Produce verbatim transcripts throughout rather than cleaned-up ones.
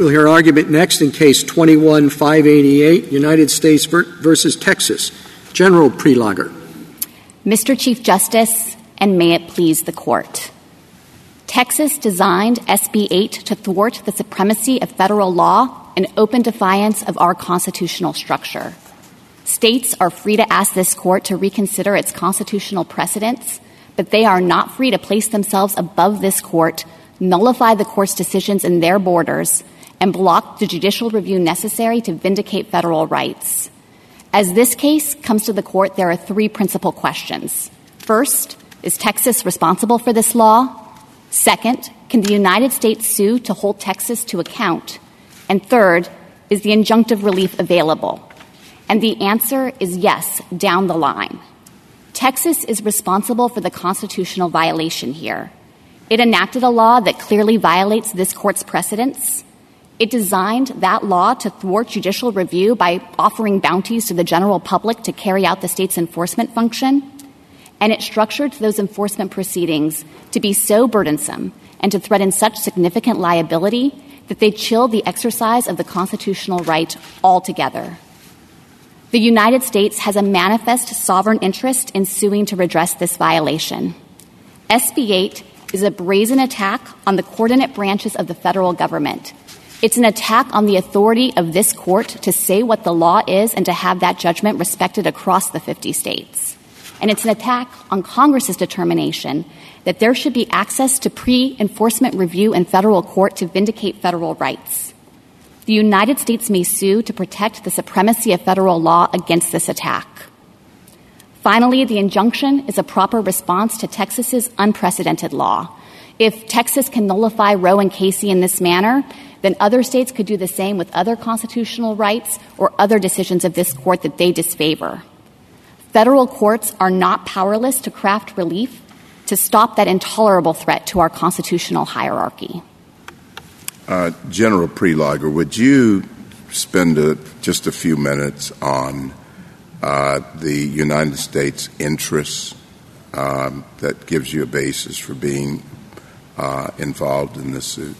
We'll hear argument next in Case twenty-one five eighty-eight, United States versus Texas. General Prelogar. Mister Chief Justice, and may it please the Court. Texas designed S B eight to thwart the supremacy of federal law in open defiance of our constitutional structure. States are free to ask this Court to reconsider its constitutional precedents, but they are not free to place themselves above this Court, nullify the Court's decisions in their borders, and block the judicial review necessary to vindicate federal rights. As this case comes to the Court, there are three principal questions. First, is Texas responsible for this law? Second, can the United States sue to hold Texas to account? And third, is the injunctive relief available? And the answer is yes, down the line. Texas is responsible for the constitutional violation here. It enacted a law that clearly violates this Court's precedents. It designed that law to thwart judicial review by offering bounties to the general public to carry out the state's enforcement function. And it structured those enforcement proceedings to be so burdensome and to threaten such significant liability that they chilled the exercise of the constitutional right altogether. The United States has a manifest sovereign interest in suing to redress this violation. S B eight is a brazen attack on the coordinate branches of the federal government. It's an attack on the authority of this Court to say what the law is and to have that judgment respected across the fifty states. And it's an attack on Congress's determination that there should be access to pre-enforcement review in federal court to vindicate federal rights. The United States may sue to protect the supremacy of federal law against this attack. Finally, the injunction is a proper response to Texas's unprecedented law. If Texas can nullify Roe and Casey in this manner, then other states could do the same with other constitutional rights or other decisions of this Court that they disfavor. Federal courts are not powerless to craft relief to stop that intolerable threat to our constitutional hierarchy. Uh, General Prelogar, would you spend a, just a few minutes on uh, the United States interests um, that gives you a basis for being uh, involved in this suit?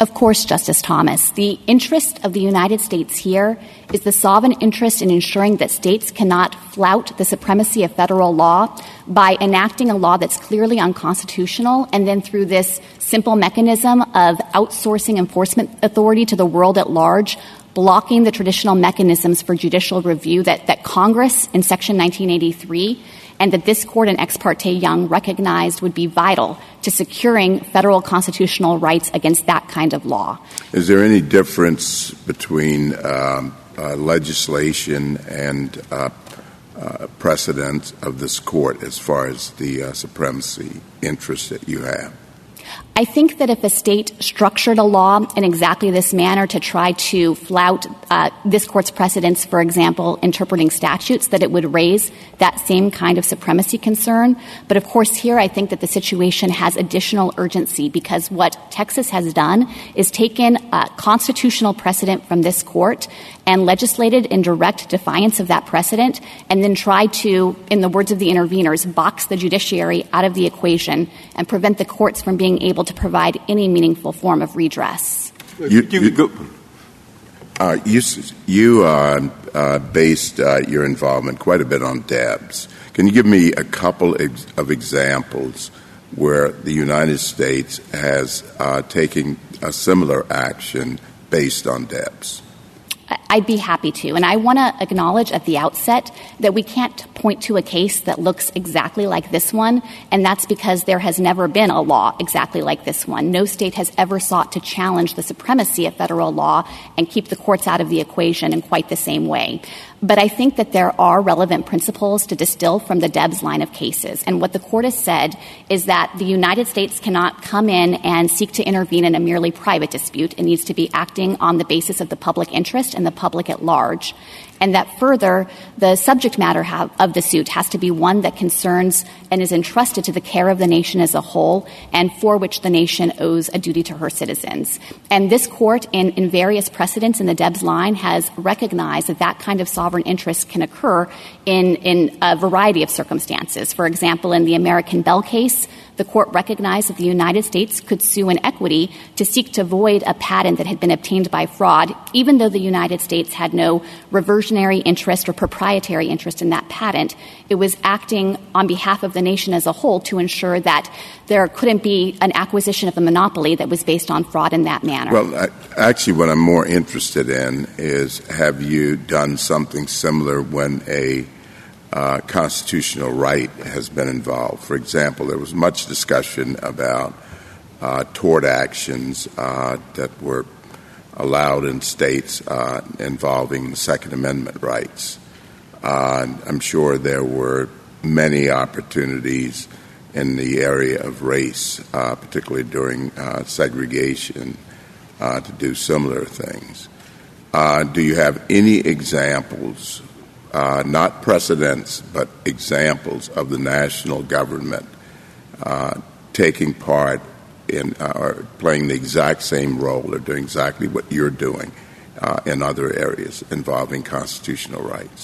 Of course, Justice Thomas. The interest of the United States here is the sovereign interest in ensuring that states cannot flout the supremacy of federal law by enacting a law that's clearly unconstitutional and then through this simple mechanism of outsourcing enforcement authority to the world at large, blocking the traditional mechanisms for judicial review that, that Congress in Section nineteen eighty-three and that this Court in Ex parte Young recognized would be vital to securing federal constitutional rights against that kind of law. Is there any difference between um, uh, legislation and uh, uh, precedent of this Court as far as the uh, supremacy interest that you have? I think that if a state structured a law in exactly this manner to try to flout uh, this Court's precedents, for example, interpreting statutes, that it would raise that same kind of supremacy concern. But, of course, here I think that the situation has additional urgency because what Texas has done is taken a constitutional precedent from this Court and legislated in direct defiance of that precedent and then tried to, in the words of the interveners, box the judiciary out of the equation and prevent the courts from being able to provide any meaningful form of redress. You, you, uh, you, you uh, uh, based uh, your involvement quite a bit on Debs. Can you give me a couple ex- of examples where the United States has uh, taken a similar action based on Debs? I'd be happy to. And I want to acknowledge at the outset that we can't point to a case that looks exactly like this one, and that's because there has never been a law exactly like this one. No state has ever sought to challenge the supremacy of federal law and keep the courts out of the equation in quite the same way. But I think that there are relevant principles to distill from the Debs line of cases. And what the Court has said is that the United States cannot come in and seek to intervene in a merely private dispute. It needs to be acting on the basis of the public interest and the public at large. and that further, the subject matter ha- of the suit has to be one that concerns and is entrusted to the care of the nation as a whole and for which the nation owes a duty to her citizens. And this court, in, in various precedents in the Debs line, has recognized that that kind of sovereign interest can occur in, in a variety of circumstances. For example, in the American Bell case, the court recognized that the United States could sue in equity to seek to void a patent that had been obtained by fraud, even though the United States had no reversionary interest or proprietary interest in that patent. It was acting on behalf of the nation as a whole to ensure that there couldn't be an acquisition of a monopoly that was based on fraud in that manner. Well, I, actually, what I'm more interested in is, have you done something similar when a Uh, constitutional right has been involved? For example, there was much discussion about uh, tort actions uh, that were allowed in states uh, involving the Second Amendment rights. Uh, I'm sure there were many opportunities in the area of race, uh, particularly during uh, segregation, uh, to do similar things. Uh, do you have any examples Uh, not precedents, but examples of the national government uh, taking part in uh, or playing the exact same role or doing exactly what you're doing uh, in other areas involving constitutional rights?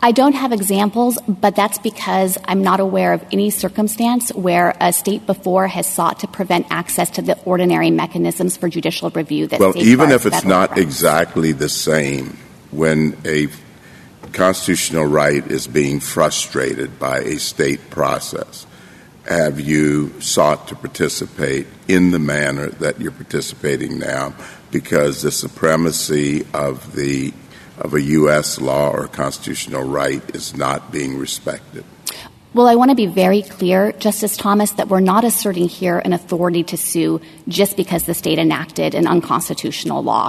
I don't have examples, but that's because I'm not aware of any circumstance where a state before has sought to prevent access to the ordinary mechanisms for judicial review. That well, even if it's not rights. Exactly the same, when a constitutional right is being frustrated by a state process, have you sought to participate in the manner that you're participating now because the supremacy of the of a U S law or constitutional right is not being respected? Well, I want to be very clear, Justice Thomas, that we're not asserting here an authority to sue just because the state enacted an unconstitutional law.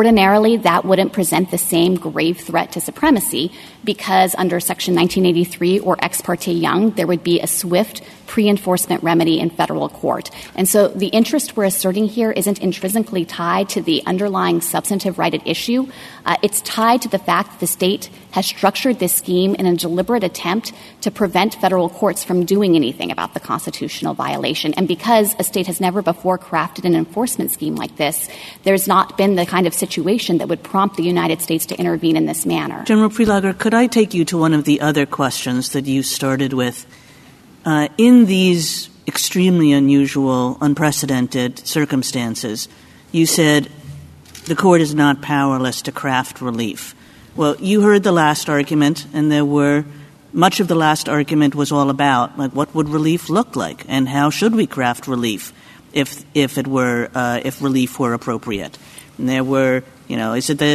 Ordinarily, that wouldn't present the same grave threat to supremacy because under Section nineteen eighty-three or ex parte Young, there would be a swift pre-enforcement remedy in federal court. And so the interest we're asserting here isn't intrinsically tied to the underlying substantive right at issue. Uh, it's tied to the fact that the state has structured this scheme in a deliberate attempt to prevent federal courts from doing anything about the constitutional violation. And because a state has never before crafted an enforcement scheme like this, there's not been the kind of situation that would prompt the United States to intervene in this manner. General Prelogar, could I take you to one of the other questions that you started with? Uh, in these extremely unusual, unprecedented circumstances, you said the court is not powerless to craft relief. Well, you heard the last argument, and there were much of the last argument was all about, like, what would relief look like, and how should we craft relief if if it were uh, if relief were appropriate? And there were, you know, is it the,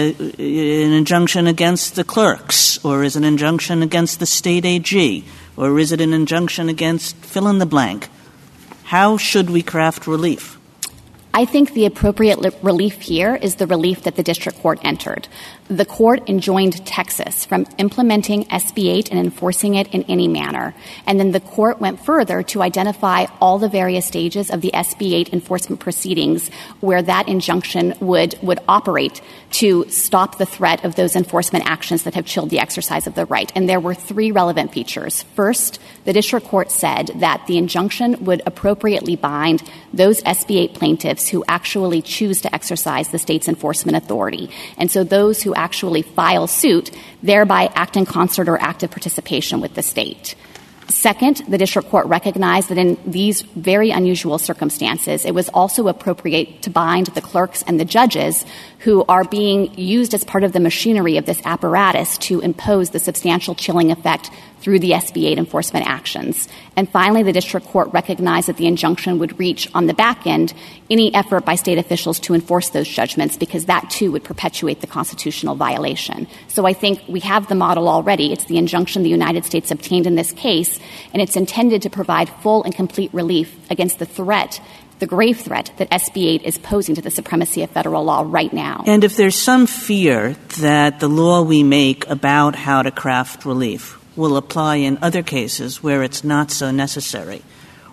an injunction against the clerks, or is it an injunction against the state A G? Or is it an injunction against fill-in-the-blank? How should we craft relief? I think the appropriate li- relief here is the relief that the district court entered. The court enjoined Texas from implementing S B eight and enforcing it in any manner. And then the court went further to identify all the various stages of the S B eight enforcement proceedings where that injunction would, would operate to stop the threat of those enforcement actions that have chilled the exercise of the right. And there were three relevant features. First, the district court said that the injunction would appropriately bind those S B eight plaintiffs who actually choose to exercise the state's enforcement authority. And so those who actually file suit, thereby act in concert or active participation with the state. Second, the district court recognized that in these very unusual circumstances, it was also appropriate to bind the clerks and the judges who are being used as part of the machinery of this apparatus to impose the substantial chilling effect through the S B eight enforcement actions. And finally, the district court recognized that the injunction would reach on the back end any effort by state officials to enforce those judgments because that, too, would perpetuate the constitutional violation. So I think we have the model already. It's the injunction the United States obtained in this case, and it's intended to provide full and complete relief against the threat, the grave threat, that S B eight is posing to the supremacy of federal law right now. And if there's some fear that the law we make about how to craft relief will apply in other cases where it's not so necessary,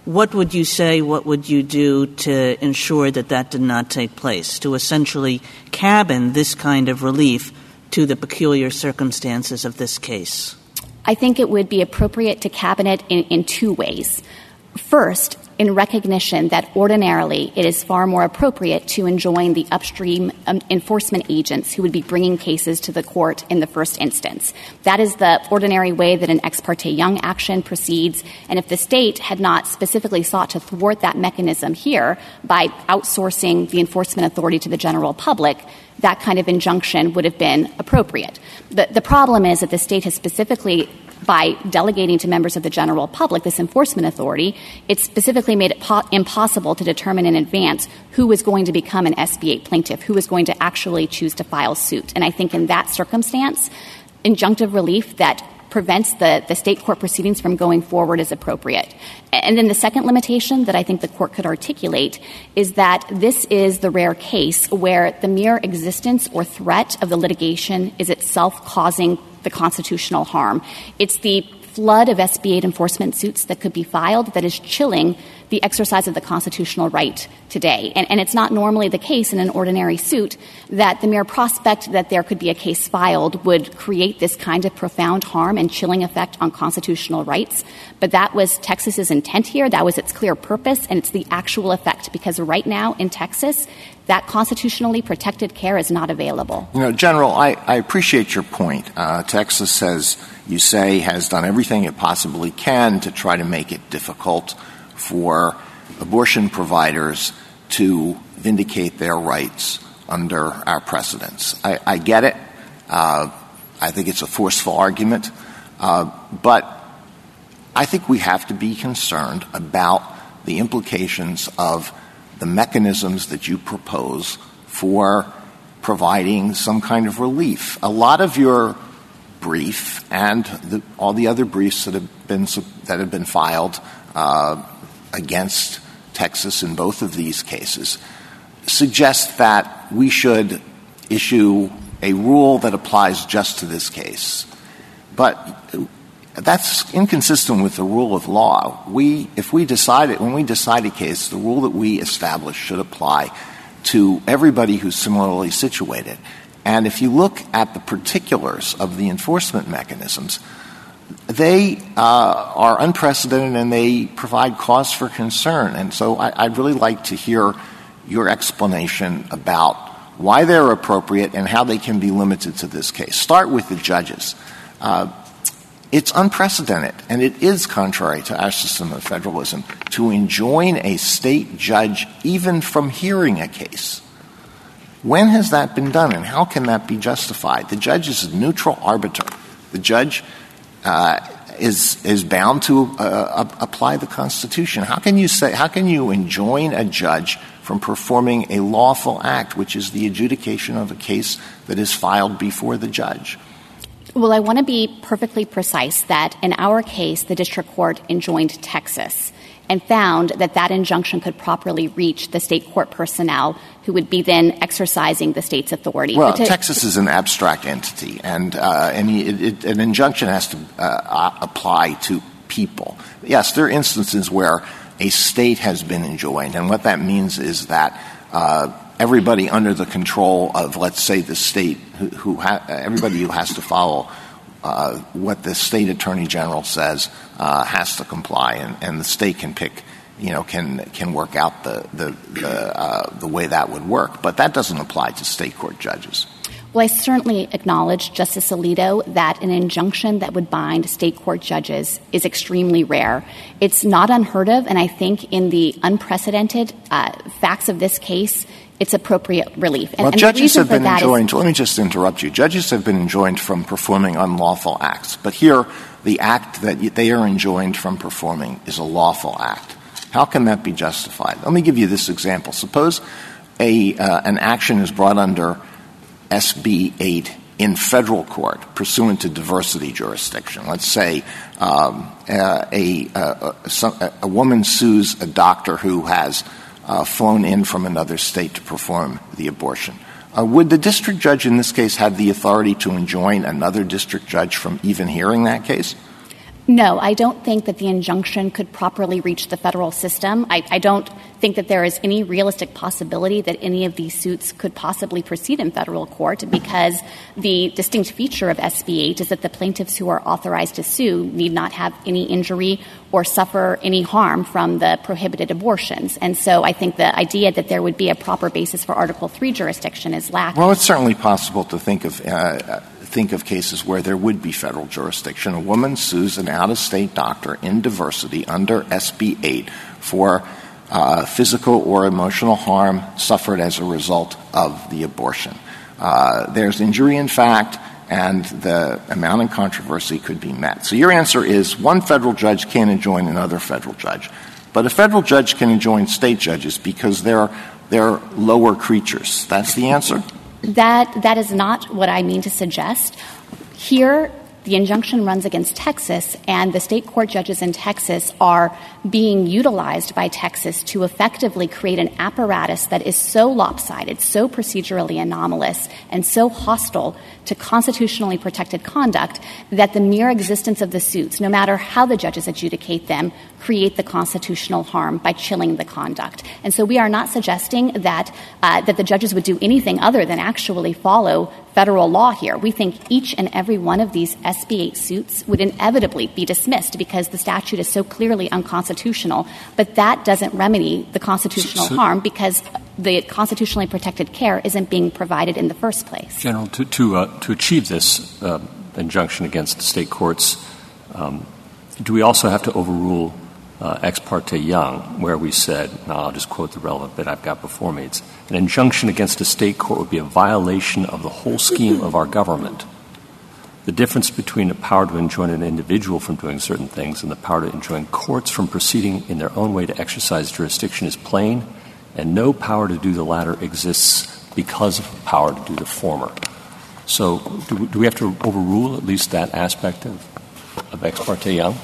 what would you say, what would you do to ensure that that did not take place, to essentially cabin this kind of relief to the peculiar circumstances of this case? I think it would be appropriate to cabinet in, in two ways. First, in recognition that ordinarily it is far more appropriate to enjoin the upstream um, enforcement agents who would be bringing cases to the court in the first instance. That is the ordinary way that an ex parte Young action proceeds, and if the state had not specifically sought to thwart that mechanism here by outsourcing the enforcement authority to the general public, that kind of injunction would have been appropriate. The, the problem is that the state has specifically, by delegating to members of the general public this enforcement authority, it specifically made it po- impossible to determine in advance who was going to become an S B eight plaintiff, who was going to actually choose to file suit. And I think in that circumstance, injunctive relief that prevents the, the state court proceedings from going forward is appropriate. And then the second limitation that I think the court could articulate is that this is the rare case where the mere existence or threat of the litigation is itself causing the constitutional harm. It's the flood of S B eight enforcement suits that could be filed that is chilling the exercise of the constitutional right today. And, and it's not normally the case in an ordinary suit that the mere prospect that there could be a case filed would create this kind of profound harm and chilling effect on constitutional rights. But that was Texas's intent here. That was its clear purpose, and it's the actual effect, because right now in Texas, that constitutionally protected care is not available. You know, General, I, I appreciate your point. Uh, Texas, as you say, has done everything it possibly can to try to make it difficult for abortion providers to vindicate their rights under our precedents. I, I get it. Uh, I think it's a forceful argument. Uh, but I think we have to be concerned about the implications of the mechanisms that you propose for providing some kind of relief. A lot of your brief and the, all the other briefs that have been that have been filed uh, against Texas in both of these cases suggest that we should issue a rule that applies just to this case. But that's inconsistent with the rule of law. We, if we decide it, when we decide a case, the rule that we establish should apply to everybody who's similarly situated. And if you look at the particulars of the enforcement mechanisms, they uh, are unprecedented and they provide cause for concern. And so I, I'd really like to hear your explanation about why they're appropriate and how they can be limited to this case. Start with the judges. Uh, It's unprecedented, and it is contrary to our system of federalism to enjoin a state judge even from hearing a case. When has that been done, and how can that be justified? The judge is a neutral arbiter. The judge uh, is is bound to uh, apply the Constitution. How can you say? How can you enjoin a judge from performing a lawful act, which is the adjudication of a case that is filed before the judge? Well, I want to be perfectly precise that in our case, the district court enjoined Texas and found that that injunction could properly reach the state court personnel who would be then exercising the state's authority. Well, to, Texas is an abstract entity, and uh, any, it, it, an injunction has to uh, apply to people. Yes, there are instances where a state has been enjoined, and what that means is that uh, everybody under the control of, let's say, the state, who, who ha- everybody who has to follow uh, what the state attorney general says uh, has to comply, and, and the state can pick, you know, can can work out the the the, uh, the way that would work. But that doesn't apply to state court judges. Well, I certainly acknowledge, Justice Alito, that an injunction that would bind state court judges is extremely rare. It's not unheard of, and I think in the unprecedented uh, facts of this case, it's appropriate relief. And, well, and judges have been enjoined — let me just interrupt you. Judges have been enjoined from performing unlawful acts. But here, the act that they are enjoined from performing is a lawful act. How can that be justified? Let me give you this example. Suppose a uh, an action is brought under S B eight in federal court pursuant to diversity jurisdiction. Let's say um, a, a, a, a woman sues a doctor who has Uh, flown in from another state to perform the abortion. Uh, would the district judge in this case have the authority to enjoin another district judge from even hearing that case? No, I don't think that the injunction could properly reach the federal system. I, I don't think that there is any realistic possibility that any of these suits could possibly proceed in federal court, because the distinct feature of S B eight is that the plaintiffs who are authorized to sue need not have any injury or suffer any harm from the prohibited abortions. And so I think the idea that there would be a proper basis for Article three jurisdiction is lacking. Well, it's certainly possible to think of uh, – think of cases where there would be federal jurisdiction. A woman sues an out-of-state doctor in diversity under S B eight for uh, physical or emotional harm suffered as a result of the abortion. Uh, there's injury in fact, and the amount in controversy could be met. So your answer is one federal judge can't enjoin another federal judge, but a federal judge can enjoin state judges because they're, they're lower creatures. That's the answer? That that is not what I mean to suggest. Here, the injunction runs against Texas, and the state court judges in Texas are being utilized by Texas to effectively create an apparatus that is so lopsided, so procedurally anomalous, and so hostile to constitutionally protected conduct that the mere existence of the suits, no matter how the judges adjudicate them, create the constitutional harm by chilling the conduct. And so we are not suggesting that uh, that the judges would do anything other than actually follow federal law here. We think each and every one of these S B eight suits would inevitably be dismissed because the statute is so clearly unconstitutional, but that doesn't remedy the constitutional so, so harm because the constitutionally protected care isn't being provided in the first place. General, to to, uh, to achieve this uh, injunction against the state courts, um, do we also have to overrule uh, ex parte Young, where we said, now I'll just quote the relevant bit I've got before me, it's an injunction against a state court would be a violation of the whole scheme of our government. The difference between the power to enjoin an individual from doing certain things and the power to enjoin courts from proceeding in their own way to exercise jurisdiction is plain, and no power to do the latter exists because of the power to do the former. So do, do we have to overrule at least that aspect of, of ex parte Young?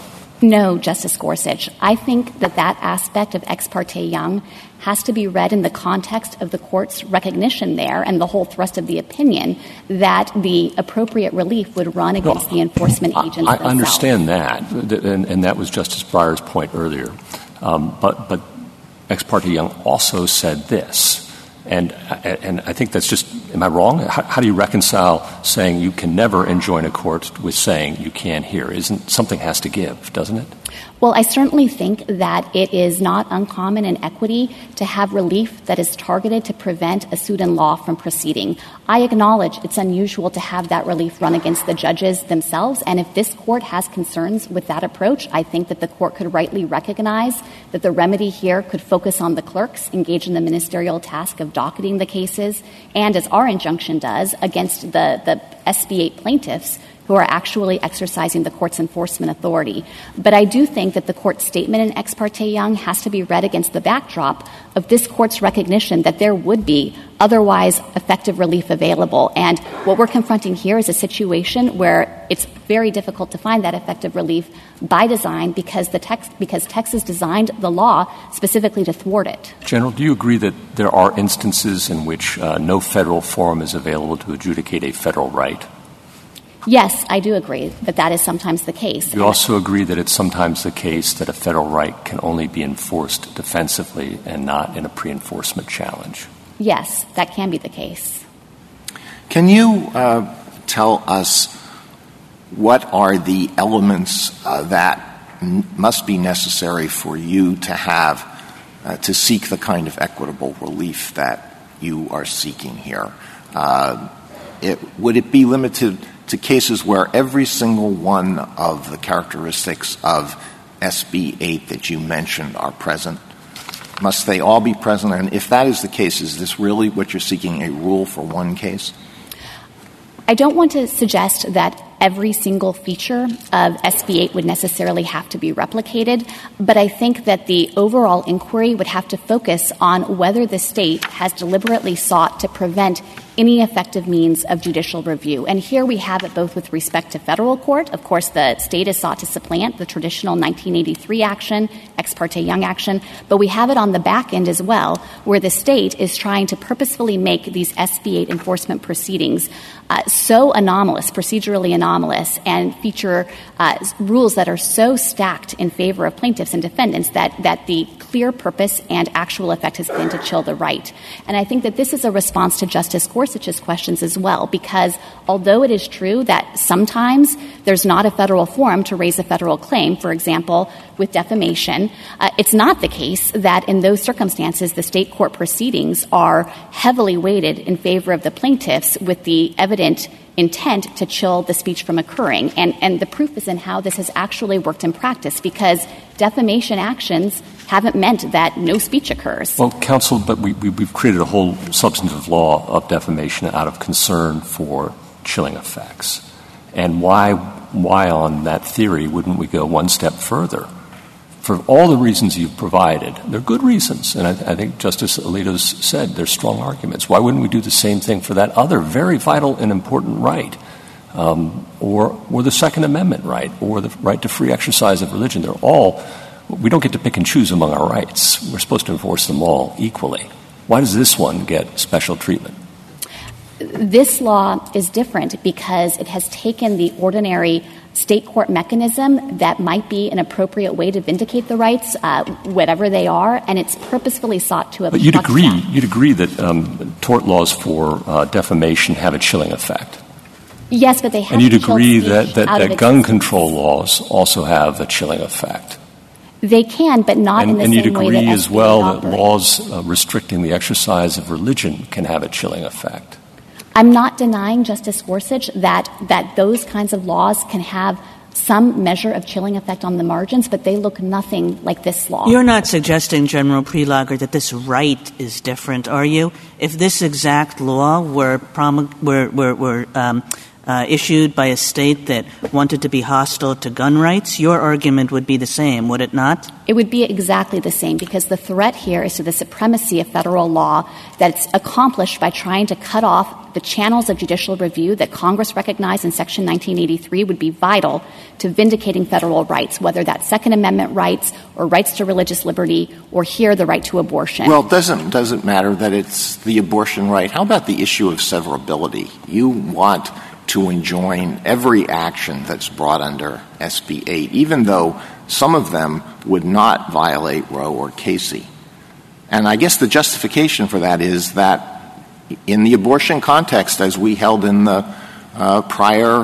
No, Justice Gorsuch. I think that that aspect of ex parte Young has to be read in the context of the court's recognition there and the whole thrust of the opinion that the appropriate relief would run against no, the enforcement agents themselves. I understand that, and, and that was Justice Breyer's point earlier. Um, but, but ex parte Young also said this, and, and I think that's just – am I wrong? How, how do you reconcile saying you can never enjoin a court with saying you can here? Isn't something has to give, doesn't it? Well, I certainly think that it is not uncommon in equity to have relief that is targeted to prevent a suit in law from proceeding. I acknowledge it's unusual to have that relief run against the judges themselves, and if this court has concerns with that approach, I think that the court could rightly recognize that the remedy here could focus on the clerks engaged in the ministerial task of docketing the cases, and as our injunction does, against the, the S B eight plaintiffs who are actually exercising the court's enforcement authority. But I do think that the court's statement in Ex parte Young has to be read against the backdrop of this court's recognition that there would be otherwise effective relief available. And what we're confronting here is a situation where it's very difficult to find that effective relief by design because the tex- because Texas designed the law specifically to thwart it. General, do you agree that there are instances in which uh, no federal forum is available to adjudicate a federal right? Yes, I do agree that that is sometimes the case. You also agree that it's sometimes the case that a federal right can only be enforced defensively and not in a pre-enforcement challenge? Yes, that can be the case. Can you uh, tell us what are the elements uh, that n- must be necessary for you to have uh, to seek the kind of equitable relief that you are seeking here? Uh, it, would it be limited to cases where every single one of the characteristics of S B eight that you mentioned are present? Must they all be present? And if that is the case, is this really what you're seeking, a rule for one case? I don't want to suggest that every single feature of S B eight would necessarily have to be replicated, but I think that the overall inquiry would have to focus on whether the state has deliberately sought to prevent any effective means of judicial review. And here we have it both with respect to federal court. Of course, the state is sought to supplant the traditional nineteen eighty-three action, ex parte Young action, but we have it on the back end as well, where the state is trying to purposefully make these S B eight enforcement proceedings uh, so anomalous, procedurally anomalous, and feature uh, rules that are so stacked in favor of plaintiffs and defendants that, that the clear purpose and actual effect has been to chill the right. And I think that this is a response to Justice Gorsuch's questions as well, because although it is true that sometimes there's not a federal forum to raise a federal claim, for example, with defamation, uh, it's not the case that in those circumstances the state court proceedings are heavily weighted in favor of the plaintiffs with the evident intent to chill the speech from occurring. And, and the proof is in how this has actually worked in practice, because defamation actions haven't meant that no speech occurs. Well, counsel, but we, we, we've created a whole substantive law of defamation out of concern for chilling effects. And why, why on that theory wouldn't we go one step further? For all the reasons you've provided, they're good reasons, and I, I think Justice Alito's said they're strong arguments. Why wouldn't we do the same thing for that other very vital and important right, um, or, or the Second Amendment right, or the right to free exercise of religion? They're all — we don't get to pick and choose among our rights. We're supposed to enforce them all equally. Why does this one get special treatment? This law is different because it has taken the ordinary state court mechanism that might be an appropriate way to vindicate the rights, uh, whatever they are, and it's purposefully sought to obstruct. But you'd agree, them. you'd agree that um, tort laws for uh, defamation have a chilling effect. Yes, but they have. And you'd agree that, that, that gun control laws also have a chilling effect. They can, but not and, in the same way that And you'd agree as well that laws uh, restricting the exercise of religion can have a chilling effect. I'm not denying, Justice Gorsuch, that, that those kinds of laws can have some measure of chilling effect on the margins, but they look nothing like this law. You're not suggesting, General Prelogar, that this right is different, are you? If this exact law were, prom- were, were, were um, uh, issued by a state that wanted to be hostile to gun rights, your argument would be the same, would it not? It would be exactly the same, because the threat here is to the supremacy of federal law that's accomplished by trying to cut off the channels of judicial review that Congress recognized in Section nineteen eighty-three would be vital to vindicating federal rights, whether that's Second Amendment rights or rights to religious liberty or here the right to abortion. Well, it doesn't, doesn't matter that it's the abortion right. How about the issue of severability? You want to enjoin every action that's brought under S B eight, even though some of them would not violate Roe or Casey. And I guess the justification for that is that in the abortion context, as we held in the uh, prior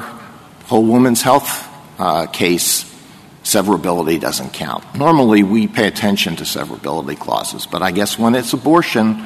Whole Woman's Health uh, case, severability doesn't count. Normally, we pay attention to severability clauses, but I guess when it's abortion,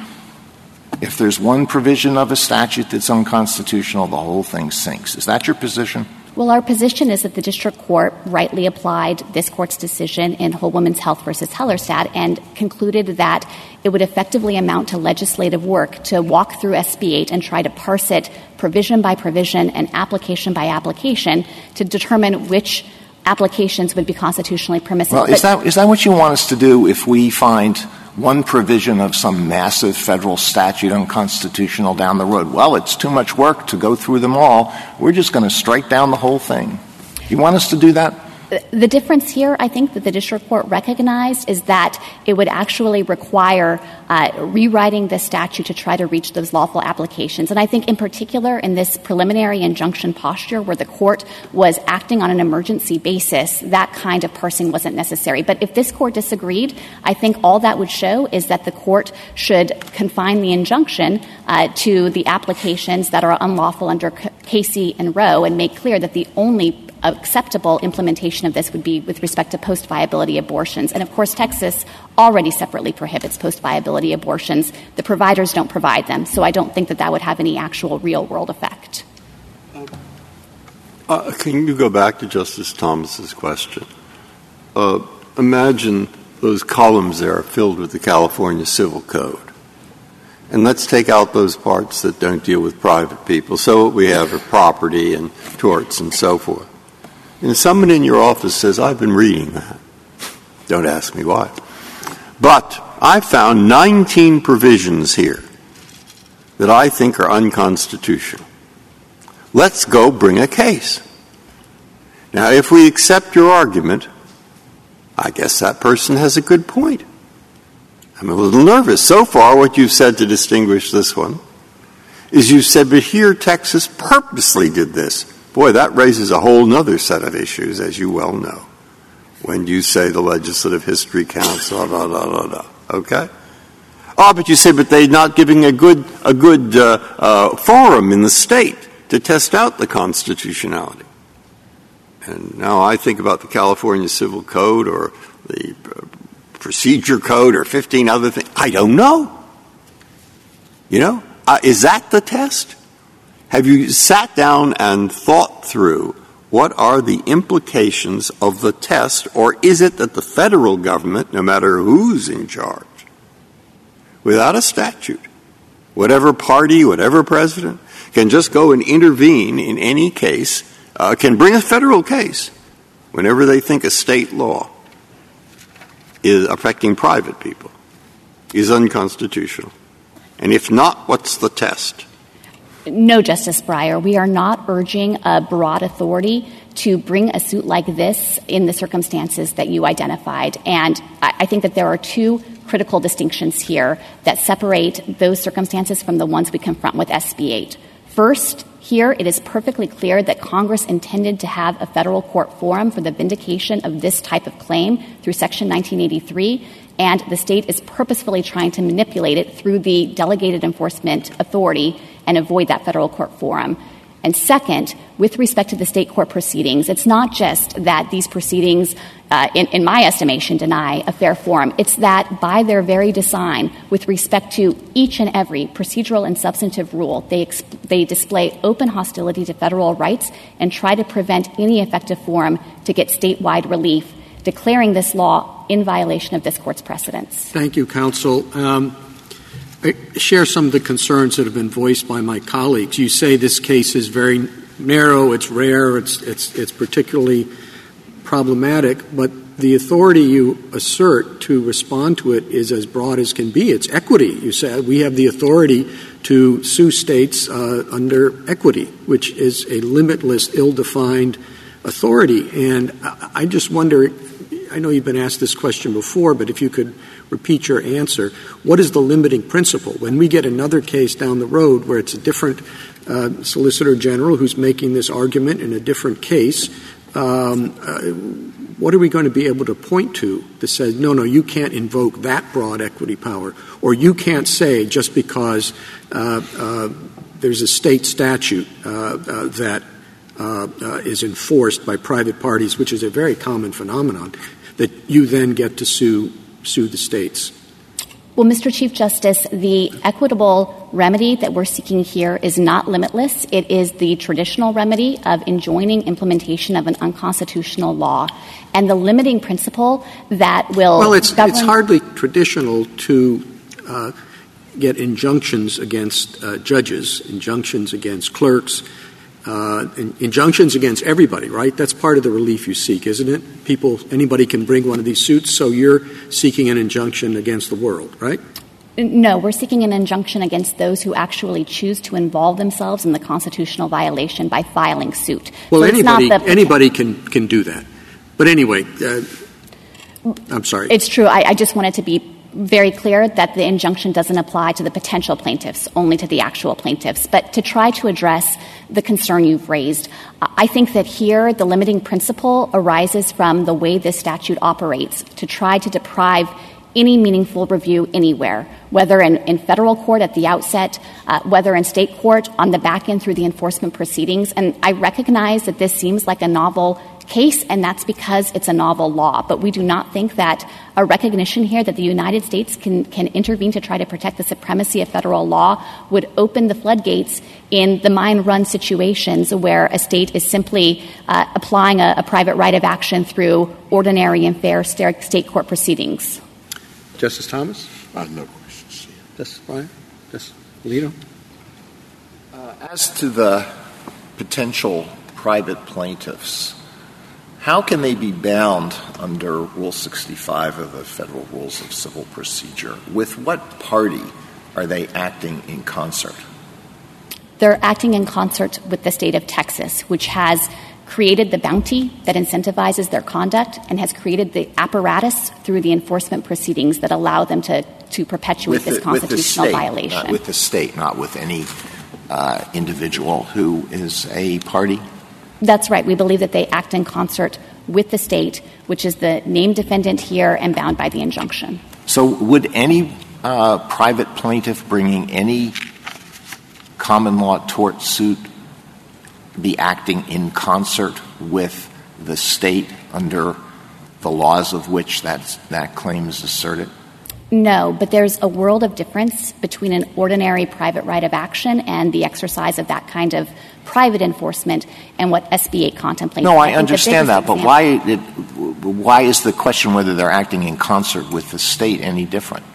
if there's one provision of a statute that's unconstitutional, the whole thing sinks. Is that your position? Well, our position is that the district court rightly applied this court's decision in Whole Woman's Health versus Hellerstadt and concluded that it would effectively amount to legislative work to walk through S B eight and try to parse it provision by provision and application by application to determine which applications would be constitutionally permissible. Well, is that, is that what you want us to do if we find one provision of some massive federal statute unconstitutional down the road? Well, it's too much work to go through them all. We're just going to strike down the whole thing. You want us to do that? The difference here, I think, that the district court recognized is that it would actually require uh, rewriting the statute to try to reach those lawful applications. And I think in particular in this preliminary injunction posture where the court was acting on an emergency basis, that kind of parsing wasn't necessary. But if this court disagreed, I think all that would show is that the court should confine the injunction uh, to the applications that are unlawful under C- Casey and Roe and make clear that the only acceptable implementation of this would be with respect to post-viability abortions. And, of course, Texas already separately prohibits post-viability abortions. The providers don't provide them, so I don't think that that would have any actual real-world effect. Uh, can you go back to Justice Thomas's question? Uh, imagine those columns there are filled with the California Civil Code. And let's take out those parts that don't deal with private people. So what we have are property and torts and so forth. And someone in your office says, I've been reading that. Don't ask me why. But I found nineteen provisions here that I think are unconstitutional. Let's go bring a case. Now, if we accept your argument, I guess that person has a good point. I'm a little nervous. So far, what you've said to distinguish this one is you said, but here Texas purposely did this. Boy, that raises a whole other set of issues, as you well know, when you say the legislative history counts, da, da, da, da, da. Okay? Ah, oh, but you say, but they're not giving a good a good uh, uh, forum in the state to test out the constitutionality. And now I think about the California Civil Code or the uh, Procedure Code or fifteen other things. I don't know. You know, uh, is that the test? Have you sat down and thought through what are the implications of the test, or is it that the federal government, no matter who's in charge, without a statute, whatever party, whatever president, can just go and intervene in any case, uh, can bring a federal case whenever they think a state law is affecting private people, is unconstitutional? And if not, what's the test? No, Justice Breyer, we are not urging a broad authority to bring a suit like this in the circumstances that you identified. And I, I think that there are two critical distinctions here that separate those circumstances from the ones we confront with S B eight. First, here it is perfectly clear that Congress intended to have a federal court forum for the vindication of this type of claim through Section nineteen eighty-three, and the state is purposefully trying to manipulate it through the delegated enforcement authority and avoid that federal court forum. And second, with respect to the state court proceedings, it's not just that these proceedings, uh, in, in my estimation, deny a fair forum. It's that by their very design, with respect to each and every procedural and substantive rule, they, ex- they display open hostility to federal rights and try to prevent any effective forum to get statewide relief, declaring this law in violation of this court's precedents. Thank you, counsel. Um- I share some of the concerns that have been voiced by my colleagues. You say this case is very narrow, it's rare, it's, it's, it's particularly problematic, but the authority you assert to respond to it is as broad as can be. It's equity. You say we have the authority to sue states uh, under equity, which is a limitless, ill-defined authority. And I, I just wonder, I know you've been asked this question before, but if you could repeat your answer. What is the limiting principle? When we get another case down the road where it's a different uh, Solicitor General who's making this argument in a different case, um, uh, what are we going to be able to point to that says, no, no, you can't invoke that broad equity power, or you can't say just because uh, uh, there's a state statute uh, uh, that uh, uh, is enforced by private parties, which is a very common phenomenon, that you then get to sue sue the states? Well, Mister Chief Justice, the equitable remedy that we're seeking here is not limitless. It is the traditional remedy of enjoining implementation of an unconstitutional law. And the limiting principle that will Well, it's, govern- it's hardly traditional to uh, get injunctions against uh, judges, injunctions against clerks, Uh, injunctions against everybody, right? That's part of the relief you seek, isn't it? People, anybody can bring one of these suits, so you're seeking an injunction against the world, right? No, we're seeking an injunction against those who actually choose to involve themselves in the constitutional violation by filing suit. Well, so anybody, the- anybody can, can do that. But anyway, uh, I'm sorry. It's true. I, I just wanted to be very clear that the injunction doesn't apply to the potential plaintiffs, only to the actual plaintiffs. But to try to address the concern you've raised, I think that here the limiting principle arises from the way this statute operates to try to deprive any meaningful review anywhere, whether in, in federal court at the outset, uh, whether in state court, on the back end through the enforcement proceedings. And I recognize that this seems like a novel case, and that's because it's a novel law. But we do not think that a recognition here that the United States can, can intervene to try to protect the supremacy of federal law would open the floodgates in the mine-run situations where a state is simply uh, applying a, a private right of action through ordinary and fair state court proceedings. Justice Thomas? I have no questions. Justice Breyer? Justice Alito? Uh, as to the potential private plaintiffs, how can they be bound under Rule sixty-five of the Federal Rules of Civil Procedure? With what party are they acting in concert? They're acting in concert with the state of Texas, which has created the bounty that incentivizes their conduct and has created the apparatus through the enforcement proceedings that allow them to, to perpetuate the, this constitutional with state, violation. With the state, not with any uh, individual who is a party? That's right. We believe that they act in concert with the state, which is the named defendant here and bound by the injunction. So would any uh, private plaintiff bringing any common law tort suit be acting in concert with the state under the laws of which that's, that claim is asserted? No, but there's a world of difference between an ordinary private right of action and the exercise of that kind of private enforcement and what S B eight contemplates. No, I, I understand that, but why, it, why is the question whether they're acting in concert with the state any different?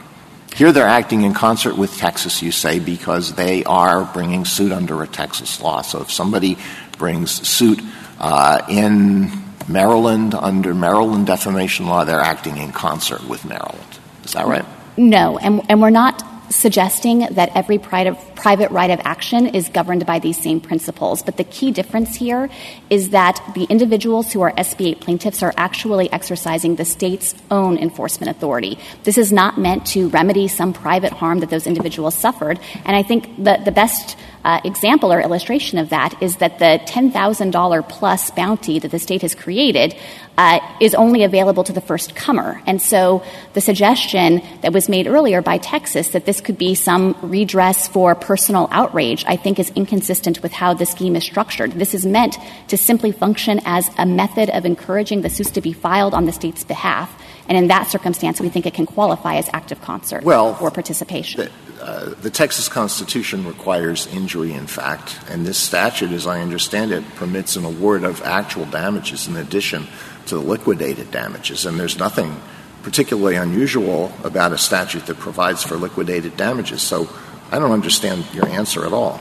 Here they're acting in concert with Texas, you say, because they are bringing suit under a Texas law. So if somebody brings suit uh, in Maryland under Maryland defamation law, they're acting in concert with Maryland. Is that right? No, and, and we're not suggesting that every private right of action is governed by these same principles. But the key difference here is that the individuals who are S B eight plaintiffs are actually exercising the state's own enforcement authority. This is not meant to remedy some private harm that those individuals suffered. And I think the, the best Uh, example or illustration of that is that the ten thousand dollars plus bounty that the state has created uh, is only available to the first comer. And so the suggestion that was made earlier by Texas that this could be some redress for personal outrage, I think, is inconsistent with how the scheme is structured. This is meant to simply function as a method of encouraging the suits to be filed on the state's behalf. And in that circumstance, we think it can qualify as active concert well, or participation. The- Uh, the Texas Constitution requires injury in fact, and this statute, as I understand it, permits an award of actual damages in addition to the liquidated damages. And there's nothing particularly unusual about a statute that provides for liquidated damages. So I don't understand your answer at all.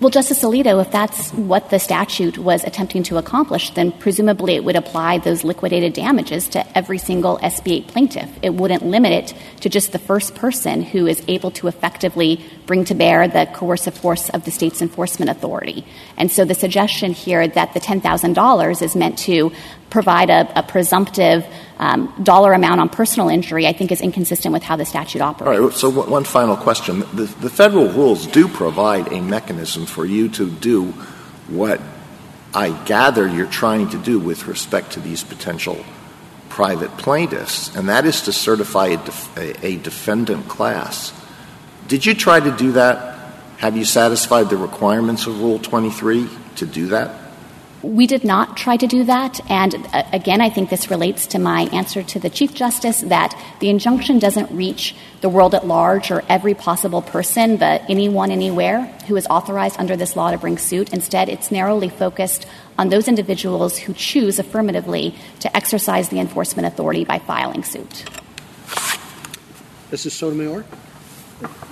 Well, Justice Alito, if that's what the statute was attempting to accomplish, then presumably it would apply those liquidated damages to every single S B eight plaintiff. It wouldn't limit it to just the first person who is able to effectively bring to bear the coercive force of the state's enforcement authority. And so the suggestion here that the ten thousand dollars is meant to provide a, a presumptive um, dollar amount on personal injury, I think, is inconsistent with how the statute operates. All right, so w- one final question. The, the federal rules do provide a mechanism for you to do what I gather you're trying to do with respect to these potential private plaintiffs, and that is to certify a, def- a defendant class. Did you try to do that? Have you satisfied the requirements of Rule twenty-three to do that? We did not try to do that. And uh, again, I think this relates to my answer to the Chief Justice that the injunction doesn't reach the world at large or every possible person, but anyone, anywhere who is authorized under this law to bring suit. Instead, it's narrowly focused on those individuals who choose affirmatively to exercise the enforcement authority by filing suit. Missus Sotomayor?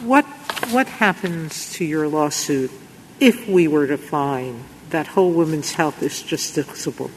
What, what happens to your lawsuit if we were to find that Whole Woman's Health is justiciable?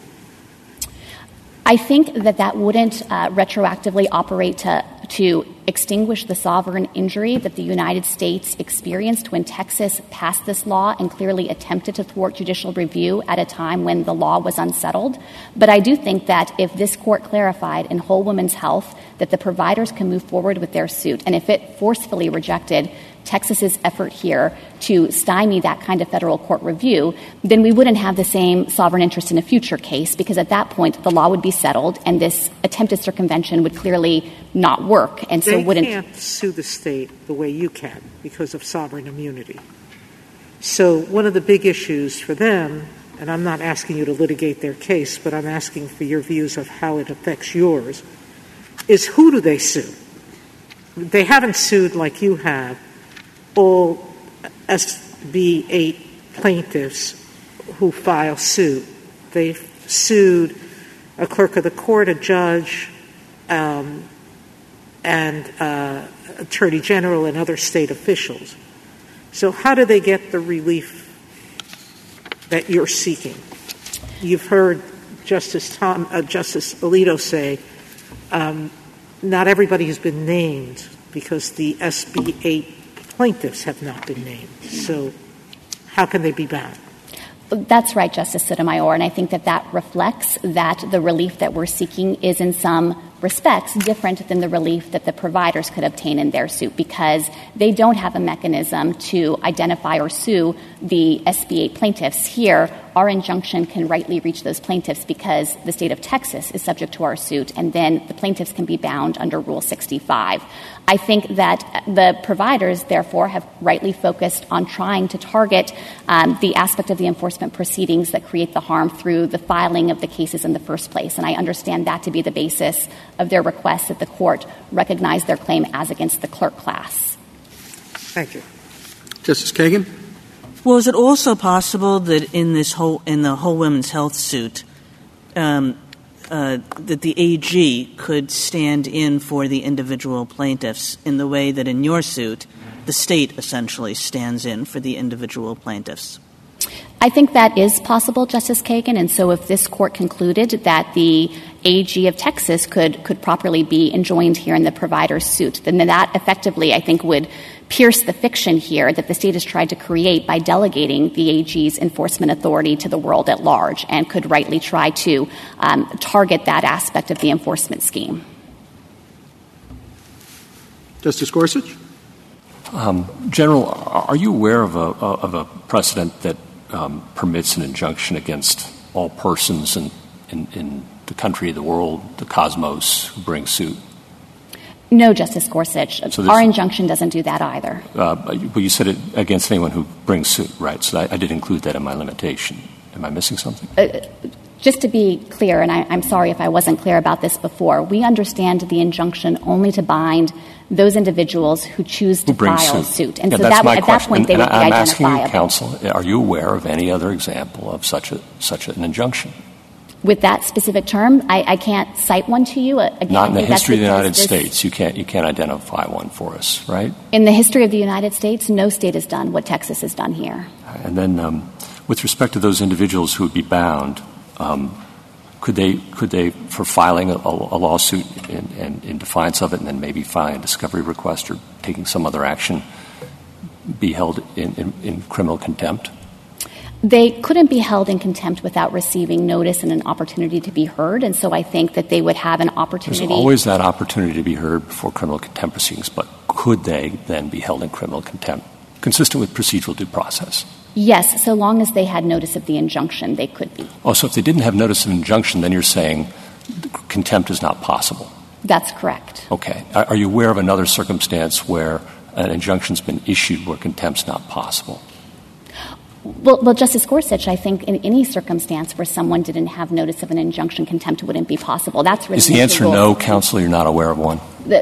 I think that that wouldn't uh, retroactively operate to, to extinguish the sovereign injury that the United States experienced when Texas passed this law and clearly attempted to thwart judicial review at a time when the law was unsettled. But I do think that if this court clarified in Whole Woman's Health that the providers can move forward with their suit, and if it forcefully rejected Texas's effort here to stymie that kind of federal court review, then we wouldn't have the same sovereign interest in a future case, because at that point the law would be settled and this attempted circumvention would clearly not work. And so they wouldn't can't sue the state the way you can because of sovereign immunity. So one of the big issues for them, and I'm not asking you to litigate their case, but I'm asking for your views of how it affects yours, is who do they sue? They haven't sued like you have all S B eight plaintiffs who file suit. They've sued a clerk of the court, a judge, um, and uh, attorney general and other state officials. So how do they get the relief that you're seeking? You've heard Justice, Tom, uh, Justice Alito say um, not everybody has been named because the S B eight plaintiffs have not been named. So how can they be bound? That's right, Justice Sotomayor, and I think that that reflects that the relief that we're seeking is in some respects different than the relief that the providers could obtain in their suit because they don't have a mechanism to identify or sue the S B eight plaintiffs. Here, our injunction can rightly reach those plaintiffs because the state of Texas is subject to our suit, and then the plaintiffs can be bound under Rule sixty-five. I think that the providers, therefore, have rightly focused on trying to target um, the aspect of the enforcement proceedings that create the harm through the filing of the cases in the first place, and I understand that to be the basis of their request that the court recognize their claim as against the clerk class. Thank you. Justice Kagan? Well, is it also possible that in this whole, in the Whole Women's Health suit, um, uh, that the A G could stand in for the individual plaintiffs in the way that in your suit, the state essentially stands in for the individual plaintiffs? I think that is possible, Justice Kagan, and so if this court concluded that the A G of Texas could could properly be enjoined here in the provider's suit, then that effectively, I think, would pierce the fiction here that the state has tried to create by delegating the A G's enforcement authority to the world at large and could rightly try to um, target that aspect of the enforcement scheme. Justice Gorsuch? Um, General, are you aware of a, of a precedent that Um, permits an injunction against all persons in, in, in the country, the world, the cosmos who bring suit? No, Justice Gorsuch. So Our injunction doesn't do that either. Uh, well, you said it against anyone who brings suit, right? So I, I did include that in my limitation. Am I missing something? Uh, Just to be clear, and I, I'm sorry if I wasn't clear about this before, we understand the injunction only to bind those individuals who choose to who file suit. suit. And yeah, so that, at question. that point, and, they and would I'm be identifiable. I'm asking you, counsel, are you aware of any other example of such a, such an injunction? With that specific term, I, I can't cite one to you. Again, Not in the history of the United States. You can't, you can't identify one for us, right? In the history of the United States, no state has done what Texas has done here. And then um, with respect to those individuals who would be bound, Um, could they, could they, for filing a, a lawsuit in, in, in defiance of it and then maybe filing a discovery request or taking some other action, be held in, in, in criminal contempt? They couldn't be held in contempt without receiving notice and an opportunity to be heard, and so I think that they would have an opportunity. There's always that opportunity to be heard before criminal contempt proceedings, but could they then be held in criminal contempt, consistent with procedural due process? Yes, so long as they had notice of the injunction, they could be. Oh, so if they didn't have notice of injunction, then you're saying contempt is not possible? That's correct. Okay. Are you aware of another circumstance where an injunction's been issued where contempt's not possible? Well, well, Justice Gorsuch, I think in any circumstance where someone didn't have notice of an injunction, contempt wouldn't be possible. That's really Is the answer no, counsel, you're not aware of one? The,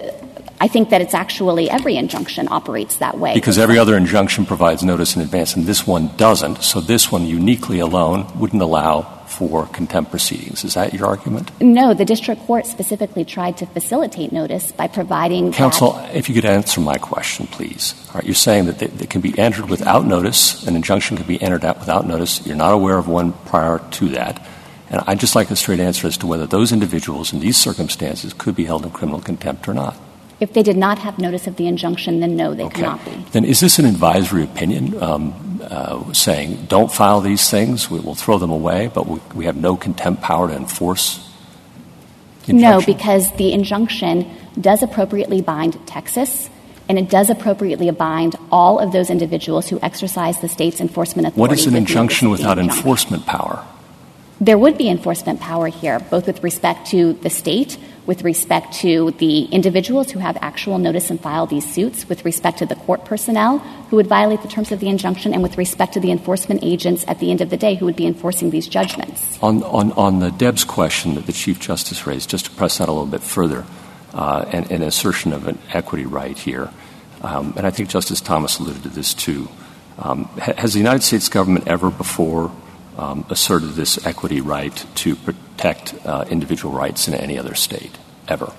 I think that it's actually every injunction operates that way. Because every other injunction provides notice in advance, and this one doesn't. So this one uniquely alone wouldn't allow for contempt proceedings. Is that your argument? No, the district court specifically tried to facilitate notice by providing Counsel, that. If you could answer my question, please. All right, you're saying that it can be entered without notice, an injunction can be entered out without notice. You're not aware of one prior to that. And I'd just like a straight answer as to whether those individuals in these circumstances could be held in criminal contempt or not. If they did not have notice of the injunction, then no, they okay. cannot be. Then is this an advisory opinion um, uh, saying, don't file these things, we will throw them away, but we, we have no contempt power to enforce the injunction? No, because the injunction does appropriately bind Texas, and it does appropriately bind all of those individuals who exercise the state's enforcement authority. What is an injunction without enforcement power? There would be enforcement power here, both with respect to the state, with respect to the individuals who have actual notice and file these suits, with respect to the court personnel who would violate the terms of the injunction, and with respect to the enforcement agents at the end of the day who would be enforcing these judgments. On, on, on the Debs question that the Chief Justice raised, just to press that a little bit further, uh, an, an assertion of an equity right here, um, and I think Justice Thomas alluded to this too. Um, has the United States government ever before Um, asserted this equity right to protect uh, individual rights in any other state, ever?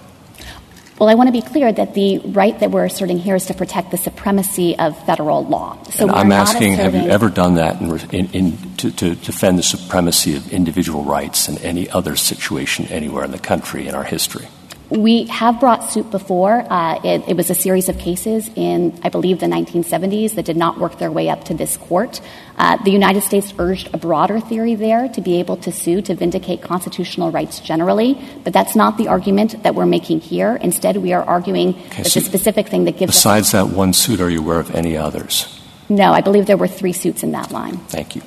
Well, I want to be clear that the right that we're asserting here is to protect the supremacy of federal law. So and I'm asking, have you ever done that in, in, in, to, to defend the supremacy of individual rights in any other situation anywhere in the country in our history? We have brought suit before. Uh, it, it was a series of cases in, I believe, the nineteen seventies that did not work their way up to this court. Uh, the United States urged a broader theory there to be able to sue to vindicate constitutional rights generally, but that's not the argument that we're making here. Instead, we are arguing okay, that so the specific thing that gives besides us— Besides that one suit, are you aware of any others? No, I believe there were three suits in that line. Thank you.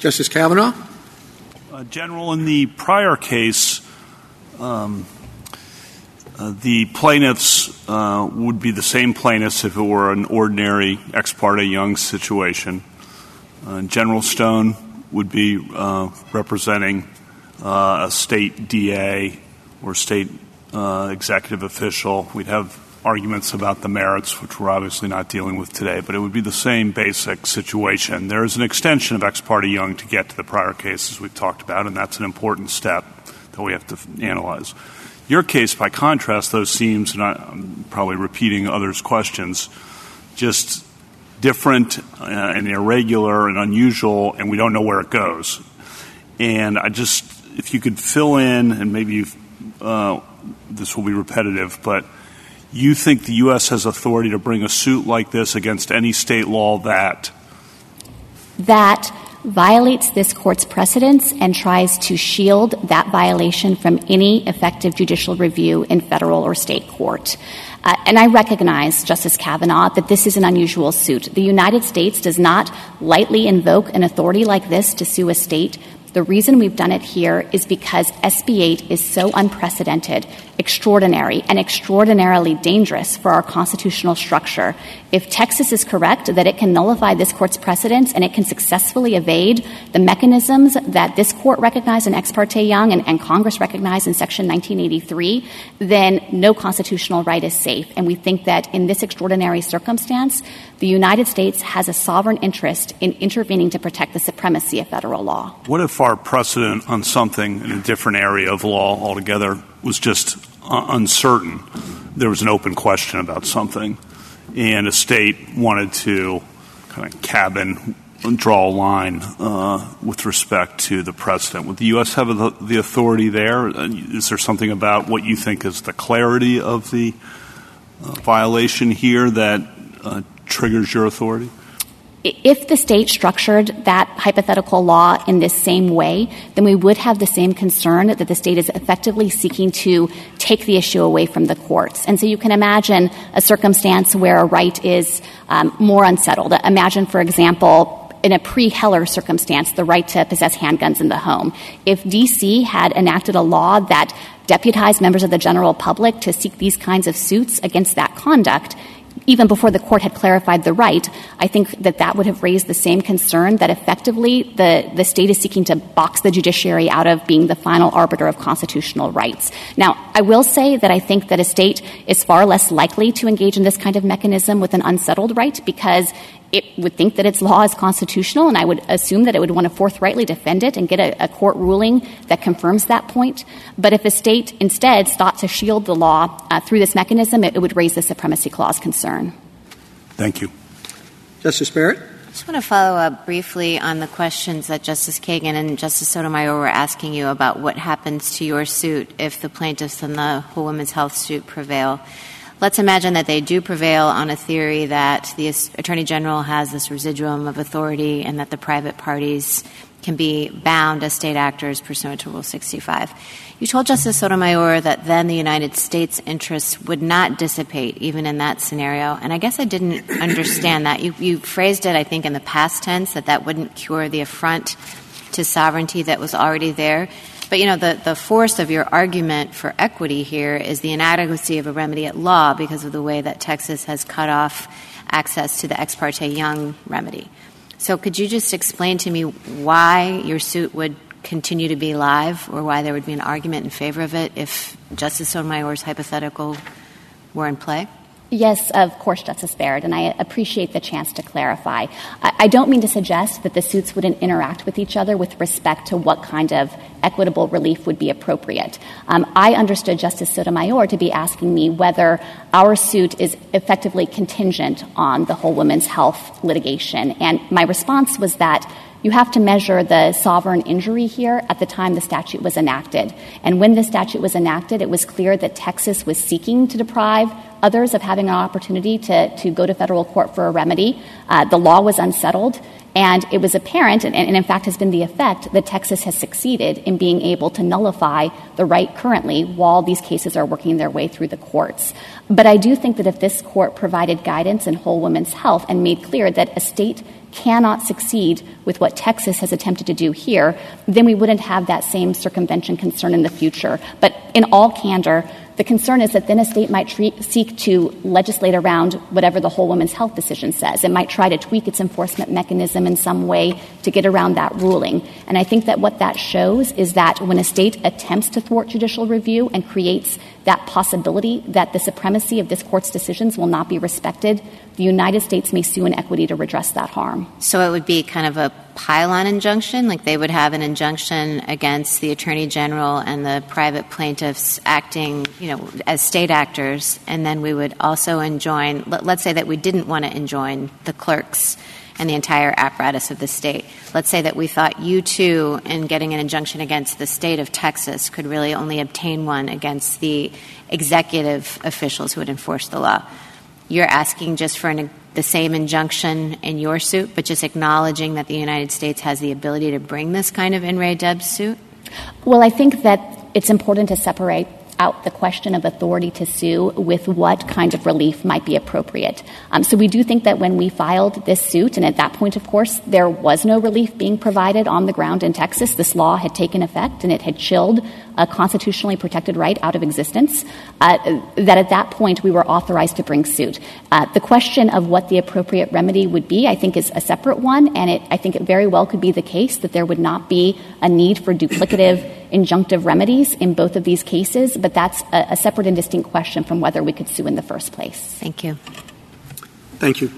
Justice Kavanaugh? Uh, General, in the prior case, um, Uh, the plaintiffs uh, would be the same plaintiffs if it were an ordinary ex parte Young situation. Uh, General Stone would be uh, representing uh, a state D A or state uh, executive official. We'd have arguments about the merits, which we're obviously not dealing with today, but it would be the same basic situation. There is an extension of ex parte Young to get to the prior cases we've talked about, and that's an important step that we have to f- analyze. Your case, by contrast, though, seems, and I'm probably repeating others' questions, just different and irregular and unusual, and we don't know where it goes. And I just, if you could fill in, and maybe you've, uh, this will be repetitive, but you think the U S has authority to bring a suit like this against any state law that? That violates this court's precedents and tries to shield that violation from any effective judicial review in federal or state court. Uh, and I recognize, Justice Kavanaugh, that this is an unusual suit. The United States does not lightly invoke an authority like this to sue a state. The reason we've done it here is because S B eight is so unprecedented, extraordinary, and extraordinarily dangerous for our constitutional structure. If Texas is correct that it can nullify this court's precedents and it can successfully evade the mechanisms that this court recognized in Ex parte Young and, and Congress recognized in Section nineteen eighty-three, then no constitutional right is safe. And we think that in this extraordinary circumstance, the United States has a sovereign interest in intervening to protect the supremacy of federal law. What if our precedent on something in a different area of law altogether was just uh, uncertain? There was an open question about something, and a state wanted to kind of cabin and draw a line uh, with respect to the precedent. Would the U S have the, the authority there? Is there something about what you think is the clarity of the uh, violation here that uh, triggers your authority? If the state structured that hypothetical law in this same way, then we would have the same concern that the state is effectively seeking to take the issue away from the courts. And so you can imagine a circumstance where a right is um, more unsettled. Imagine, for example, in a pre-Heller circumstance, the right to possess handguns in the home. If D C had enacted a law that deputized members of the general public to seek these kinds of suits against that conduct, even before the court had clarified the right, I think that that would have raised the same concern that effectively the, the state is seeking to box the judiciary out of being the final arbiter of constitutional rights. Now, I will say that I think that a state is far less likely to engage in this kind of mechanism with an unsettled right because it would think that its law is constitutional, and I would assume that it would want to forthrightly defend it and get a, a court ruling that confirms that point. But if a state instead sought to shield the law uh, through this mechanism, it, it would raise the Supremacy Clause concern. Thank you. Justice Barrett? I just want to follow up briefly on the questions that Justice Kagan and Justice Sotomayor were asking you about what happens to your suit if the plaintiffs in the Whole Woman's Health suit prevail. Let's imagine that they do prevail on a theory that the Attorney General has this residuum of authority and that the private parties can be bound as state actors pursuant to Rule sixty-five. You told Justice Sotomayor that then the United States' interests would not dissipate even in that scenario, and I guess I didn't understand that. You, you phrased it, I think, in the past tense, that that wouldn't cure the affront to sovereignty that was already there. But, you know, the, the force of your argument for equity here is the inadequacy of a remedy at law because of the way that Texas has cut off access to the ex parte Young remedy. So could you just explain to me why your suit would continue to be live or why there would be an argument in favor of it if Justice Sotomayor's hypothetical were in play? Yes, of course, Justice Barrett, and I appreciate the chance to clarify. I, I don't mean to suggest that the suits wouldn't interact with each other with respect to what kind of equitable relief would be appropriate. Um, I understood Justice Sotomayor to be asking me whether our suit is effectively contingent on the Whole Woman's Health litigation. And my response was that you have to measure the sovereign injury here at the time the statute was enacted. And when the statute was enacted, it was clear that Texas was seeking to deprive others of having an opportunity to, to go to federal court for a remedy. Uh, the law was unsettled. And it was apparent, and, and in fact has been the effect, that Texas has succeeded in being able to nullify the right currently while these cases are working their way through the courts. But I do think that if this court provided guidance in Whole Woman's Health and made clear that a state cannot succeed with what Texas has attempted to do here, then we wouldn't have that same circumvention concern in the future. But in all candor, the concern is that then a state might treat, seek to legislate around whatever the Whole Woman's Health decision says. It might try to tweak its enforcement mechanism in some way to get around that ruling. And I think that what that shows is that when a state attempts to thwart judicial review and creates that possibility that the supremacy of this court's decisions will not be respected, the United States may sue in equity to redress that harm. So it would be kind of a pile-on injunction, like they would have an injunction against the Attorney General and the private plaintiffs acting, you know, as state actors, and then we would also enjoin, let, let's say that we didn't want to enjoin the clerks and the entire apparatus of the state. Let's say that we thought you, too, in getting an injunction against the state of Texas could really only obtain one against the executive officials who would enforce the law. You're asking just for an, the same injunction in your suit, but just acknowledging that the United States has the ability to bring this kind of in re Debs suit? Well, I think that it's important to separate out the question of authority to sue with what kind of relief might be appropriate. Um, so we do think that when we filed this suit, and at that point, of course, there was no relief being provided on the ground in Texas. This law had taken effect, and it had chilled a constitutionally protected right out of existence, uh, that at that point we were authorized to bring suit. Uh, the question of what the appropriate remedy would be, I think, is a separate one, and it, I think it very well could be the case that there would not be a need for duplicative injunctive remedies in both of these cases, but that's a, a separate and distinct question from whether we could sue in the first place. Thank you. Thank you.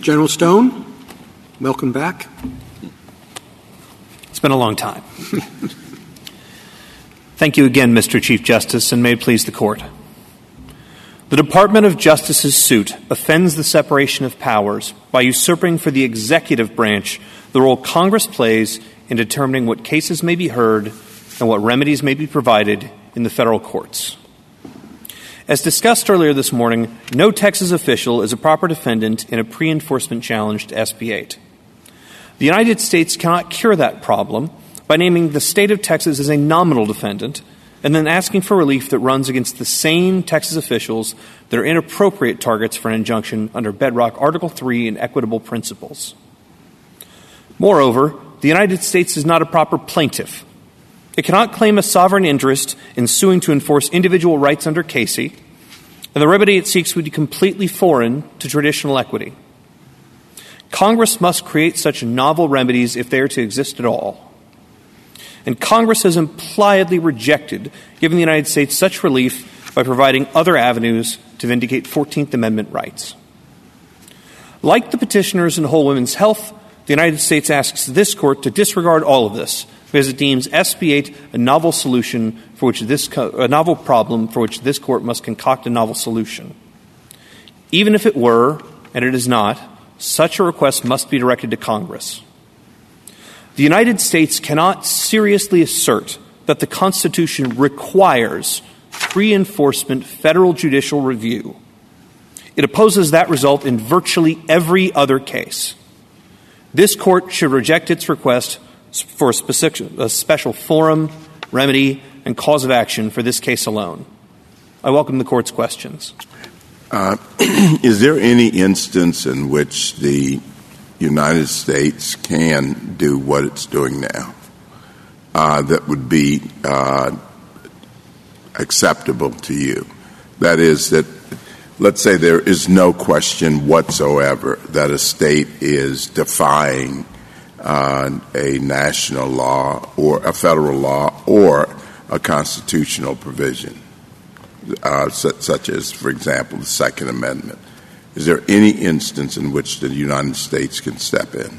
General Stone, welcome back. It's been a long time. Thank you again, Mister Chief Justice, and may it please the Court. The Department of Justice's suit offends the separation of powers by usurping for the executive branch the role Congress plays in determining what cases may be heard and what remedies may be provided in the federal courts. As discussed earlier this morning, no Texas official is a proper defendant in a pre-enforcement challenge to S B eight. The United States cannot cure that problem by naming the state of Texas as a nominal defendant and then asking for relief that runs against the same Texas officials that are inappropriate targets for an injunction under bedrock Article three and equitable principles. Moreover, the United States is not a proper plaintiff. It cannot claim a sovereign interest in suing to enforce individual rights under Casey, and the remedy it seeks would be completely foreign to traditional equity. Congress must create such novel remedies if they are to exist at all. And Congress has impliedly rejected giving the United States such relief by providing other avenues to vindicate fourteenth Amendment rights. Like the petitioners in Whole Woman's Health, the United States asks this court to disregard all of this because it deems S B eight a novel solution for which this co- a novel problem for which this court must concoct a novel solution. Even if it were, and it is not, such a request must be directed to Congress. The United States cannot seriously assert that the Constitution requires pre-enforcement federal judicial review. It opposes that result in virtually every other case. This court should reject its request for a, specific, a special forum, remedy, and cause of action for this case alone. I welcome the court's questions. Uh, is there any instance in which the United States can do what it's doing now uh, that would be uh, acceptable to you? That is that let's say there is no question whatsoever that a state is defying uh, a national law or a federal law or a constitutional provision, uh, su- such as, for example, the Second Amendment. Is there any instance in which the United States can step in?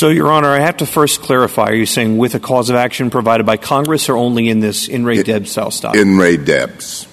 So, Your Honor, I have to first clarify. Are you saying with a cause of action provided by Congress or only in this in re Debs cell stop? In re Debs.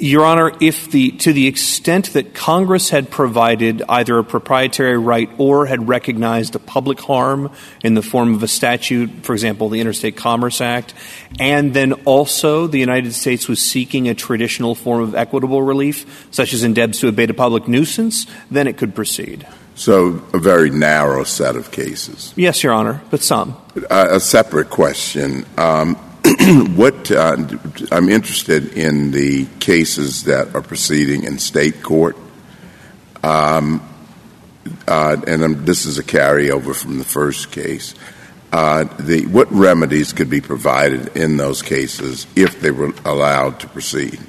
Your Honor, if the to the extent that Congress had provided either a proprietary right or had recognized a public harm in the form of a statute, for example, the Interstate Commerce Act, and then also the United States was seeking a traditional form of equitable relief, such as in Debs to abate a public nuisance, then it could proceed. So a very narrow set of cases. Yes, Your Honor, but some. Uh, a separate question. Um, what uh, I'm interested in the cases that are proceeding in state court. Um, uh, and um, this is a carryover from the first case. Uh, the, what remedies could be provided in those cases if they were allowed to proceed?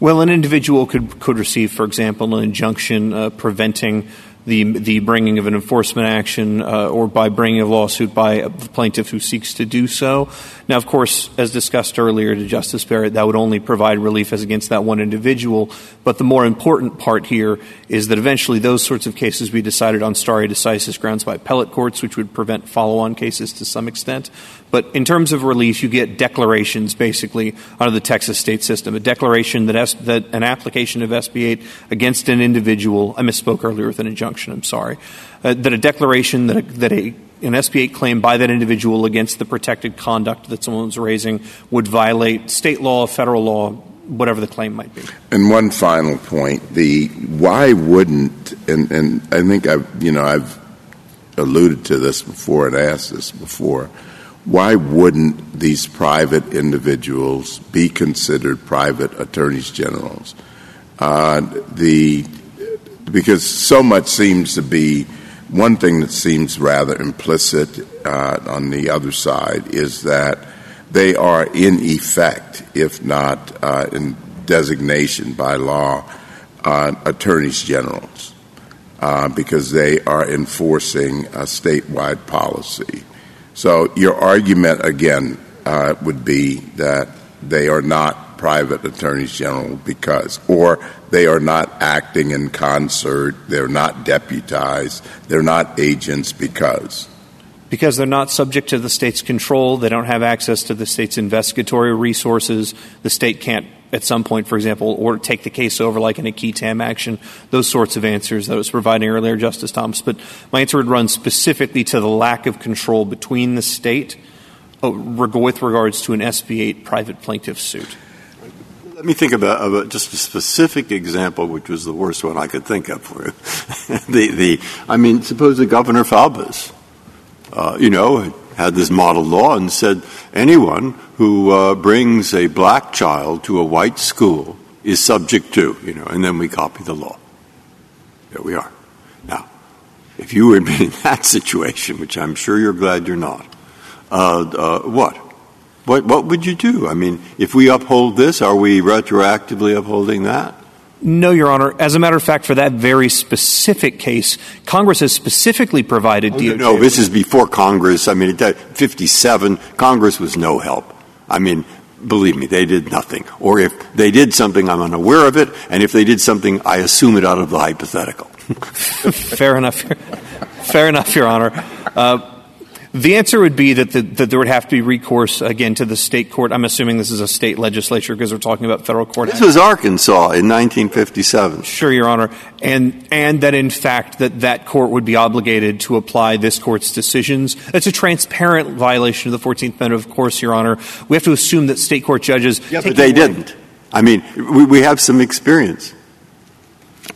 Well, an individual could could receive, for example, an injunction uh, preventing the the bringing of an enforcement action uh, or by bringing a lawsuit by a plaintiff who seeks to do so. Now, of course, as discussed earlier to Justice Barrett, that would only provide relief as against that one individual. But the more important part here is that eventually those sorts of cases be decided on stare decisis grounds by appellate courts, which would prevent follow-on cases to some extent. But in terms of relief, you get declarations basically out of the Texas state system, a declaration that, S- that an application of S B eight against an individual — I misspoke earlier with an injunction. I'm sorry, uh, that a declaration that, a, that a, an S B eight claim by that individual against the protected conduct that someone's raising would violate state law, federal law, whatever the claim might be. And one final point, the why wouldn't, and, and I think I've, you know, I've alluded to this before and asked this before, why wouldn't these private individuals be considered private attorneys generals? Uh, the Because so much seems to be — one thing that seems rather implicit uh, on the other side is that they are in effect, if not uh, in designation by law, uh, attorneys generals uh, because they are enforcing a statewide policy. So your argument, again, uh, would be that they are not private attorneys general because, or they are not acting in concert, they're not deputized, they're not agents because? Because they're not subject to the state's control, they don't have access to the state's investigatory resources, the state can't at some point, for example, or take the case over like in a key tam action, those sorts of answers that I was providing earlier, Justice Thomas. But my answer would run specifically to the lack of control between the state uh, with regards to an S B eight private plaintiff suit. Let me think about, about just a specific example, which was the worst one I could think of for you. the, the, I mean, suppose the Governor Faubus, uh, you know, had this model law and said anyone who uh, brings a black child to a white school is subject to, you know, and then we copy the law. There we are. Now, if you were in that situation, which I'm sure you're glad you're not, uh, uh, what? What, what would you do? I mean, if we uphold this, are we retroactively upholding that? No, Your Honor. As a matter of fact, for that very specific case, Congress has specifically provided oh, D O J. No, this is before Congress. I mean, fifty-seven, Congress was no help. I mean, believe me, they did nothing. Or if they did something, I'm unaware of it. And if they did something, I assume it out of the hypothetical. Fair enough. Fair enough, Your Honor. Uh, The answer would be that, the, that there would have to be recourse, again, to the state court. I'm assuming this is a state legislature because we're talking about federal court. This action. Was Arkansas in nineteen fifty-seven. Sure, Your Honor. And and that, in fact, that that court would be obligated to apply this court's decisions. That's a transparent violation of the fourteenth Amendment, of course, Your Honor. We have to assume that state court judges – Yeah, but they didn't. I mean, we, we have some experience.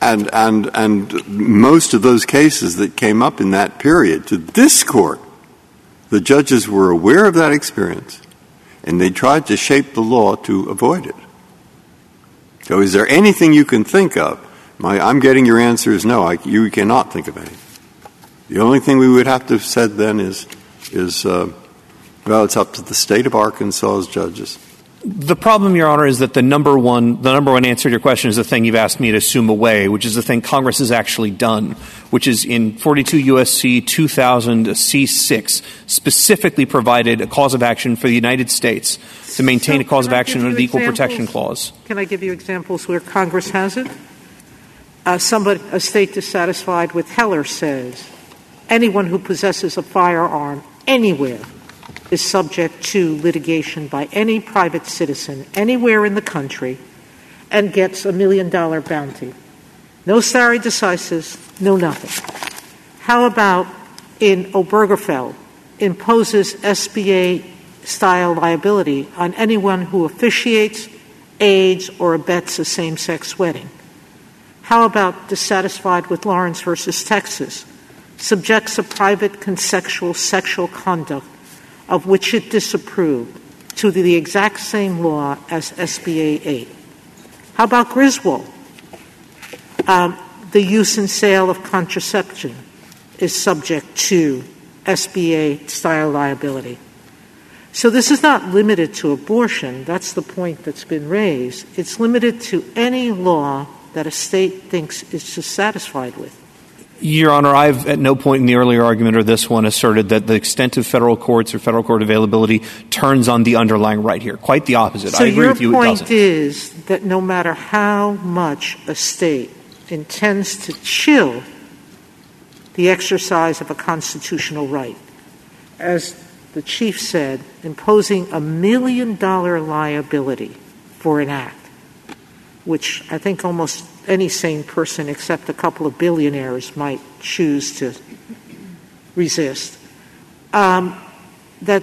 And, and, and most of those cases that came up in that period to this court, the judges were aware of that experience, and they tried to shape the law to avoid it. So is there anything you can think of? My, I'm getting your answer is no, I, you cannot think of anything. The only thing we would have to have said then is, is uh, well, it's up to the state of Arkansas's judges. The problem, Your Honor, is that the number one the number one answer to your question is the thing you've asked me to assume away, which is the thing Congress has actually done, which is in forty-two U S C two thousand C six specifically provided a cause of action for the United States to maintain so a cause of action under the Equal Protection Clause. Can I give you examples where Congress has it? Uh, somebody, a state dissatisfied with Heller says, anyone who possesses a firearm anywhere is subject to litigation by any private citizen anywhere in the country and gets a million-dollar bounty. No stare decisis, no nothing. How about in Obergefell imposes S B A-style liability on anyone who officiates, aids, or abets a same-sex wedding? How about dissatisfied with Lawrence versus Texas subjects a private consensual sexual conduct of which it disapproved to the exact same law as S B A eight? How about Griswold? Um, the use and sale of contraception is subject to S B A-style liability. So this is not limited to abortion. That's the point that's been raised. It's limited to any law that a state thinks it's dissatisfied with. Your Honor, I've at no point in the earlier argument or this one asserted that the extent of federal courts or federal court availability turns on the underlying right here. Quite the opposite. So I agree with you, it doesn't. So your point is that no matter how much a state intends to chill the exercise of a constitutional right, as the Chief said, imposing a million-dollar liability for an act, which I think almost any sane person except a couple of billionaires might choose to resist, um, that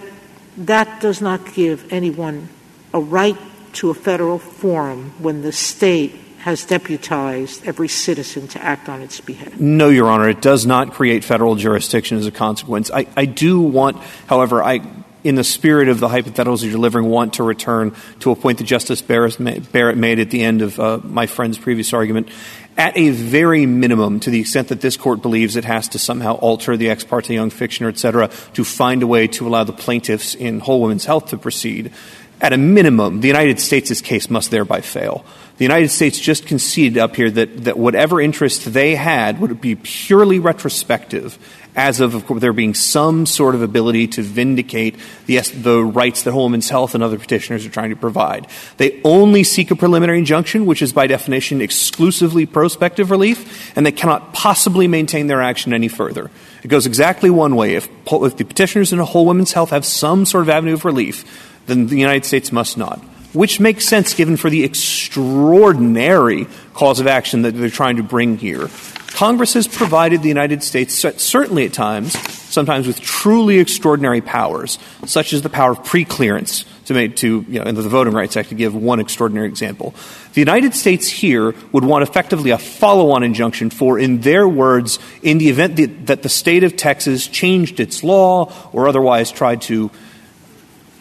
that does not give anyone a right to a federal forum when the state has deputized every citizen to act on its behalf. No, Your Honor, it does not create federal jurisdiction as a consequence. I, I do want, however, I... in the spirit of the hypotheticals you're delivering, want to return to a point that Justice Barrett made at the end of uh, my friend's previous argument. At a very minimum, to the extent that this court believes it has to somehow alter the ex parte Young fiction or et cetera to find a way to allow the plaintiffs in Whole Woman's Health to proceed, at a minimum, the United States' case must thereby fail. The United States just conceded up here that, that whatever interest they had would be purely retrospective, as of, of course, there being some sort of ability to vindicate the, the rights that Whole Woman's Health and other petitioners are trying to provide. They only seek a preliminary injunction, which is by definition exclusively prospective relief, and they cannot possibly maintain their action any further. It goes exactly one way. If, if the petitioners in Whole Woman's Health have some sort of avenue of relief, then the United States must not, which makes sense given for the extraordinary cause of action that they're trying to bring here. Congress has provided the United States, certainly at times, sometimes with truly extraordinary powers, such as the power of preclearance to make to, you know, in the Voting Rights Act, to give one extraordinary example. The United States here would want effectively a follow-on injunction for, in their words, in the event that the state of Texas changed its law or otherwise tried to,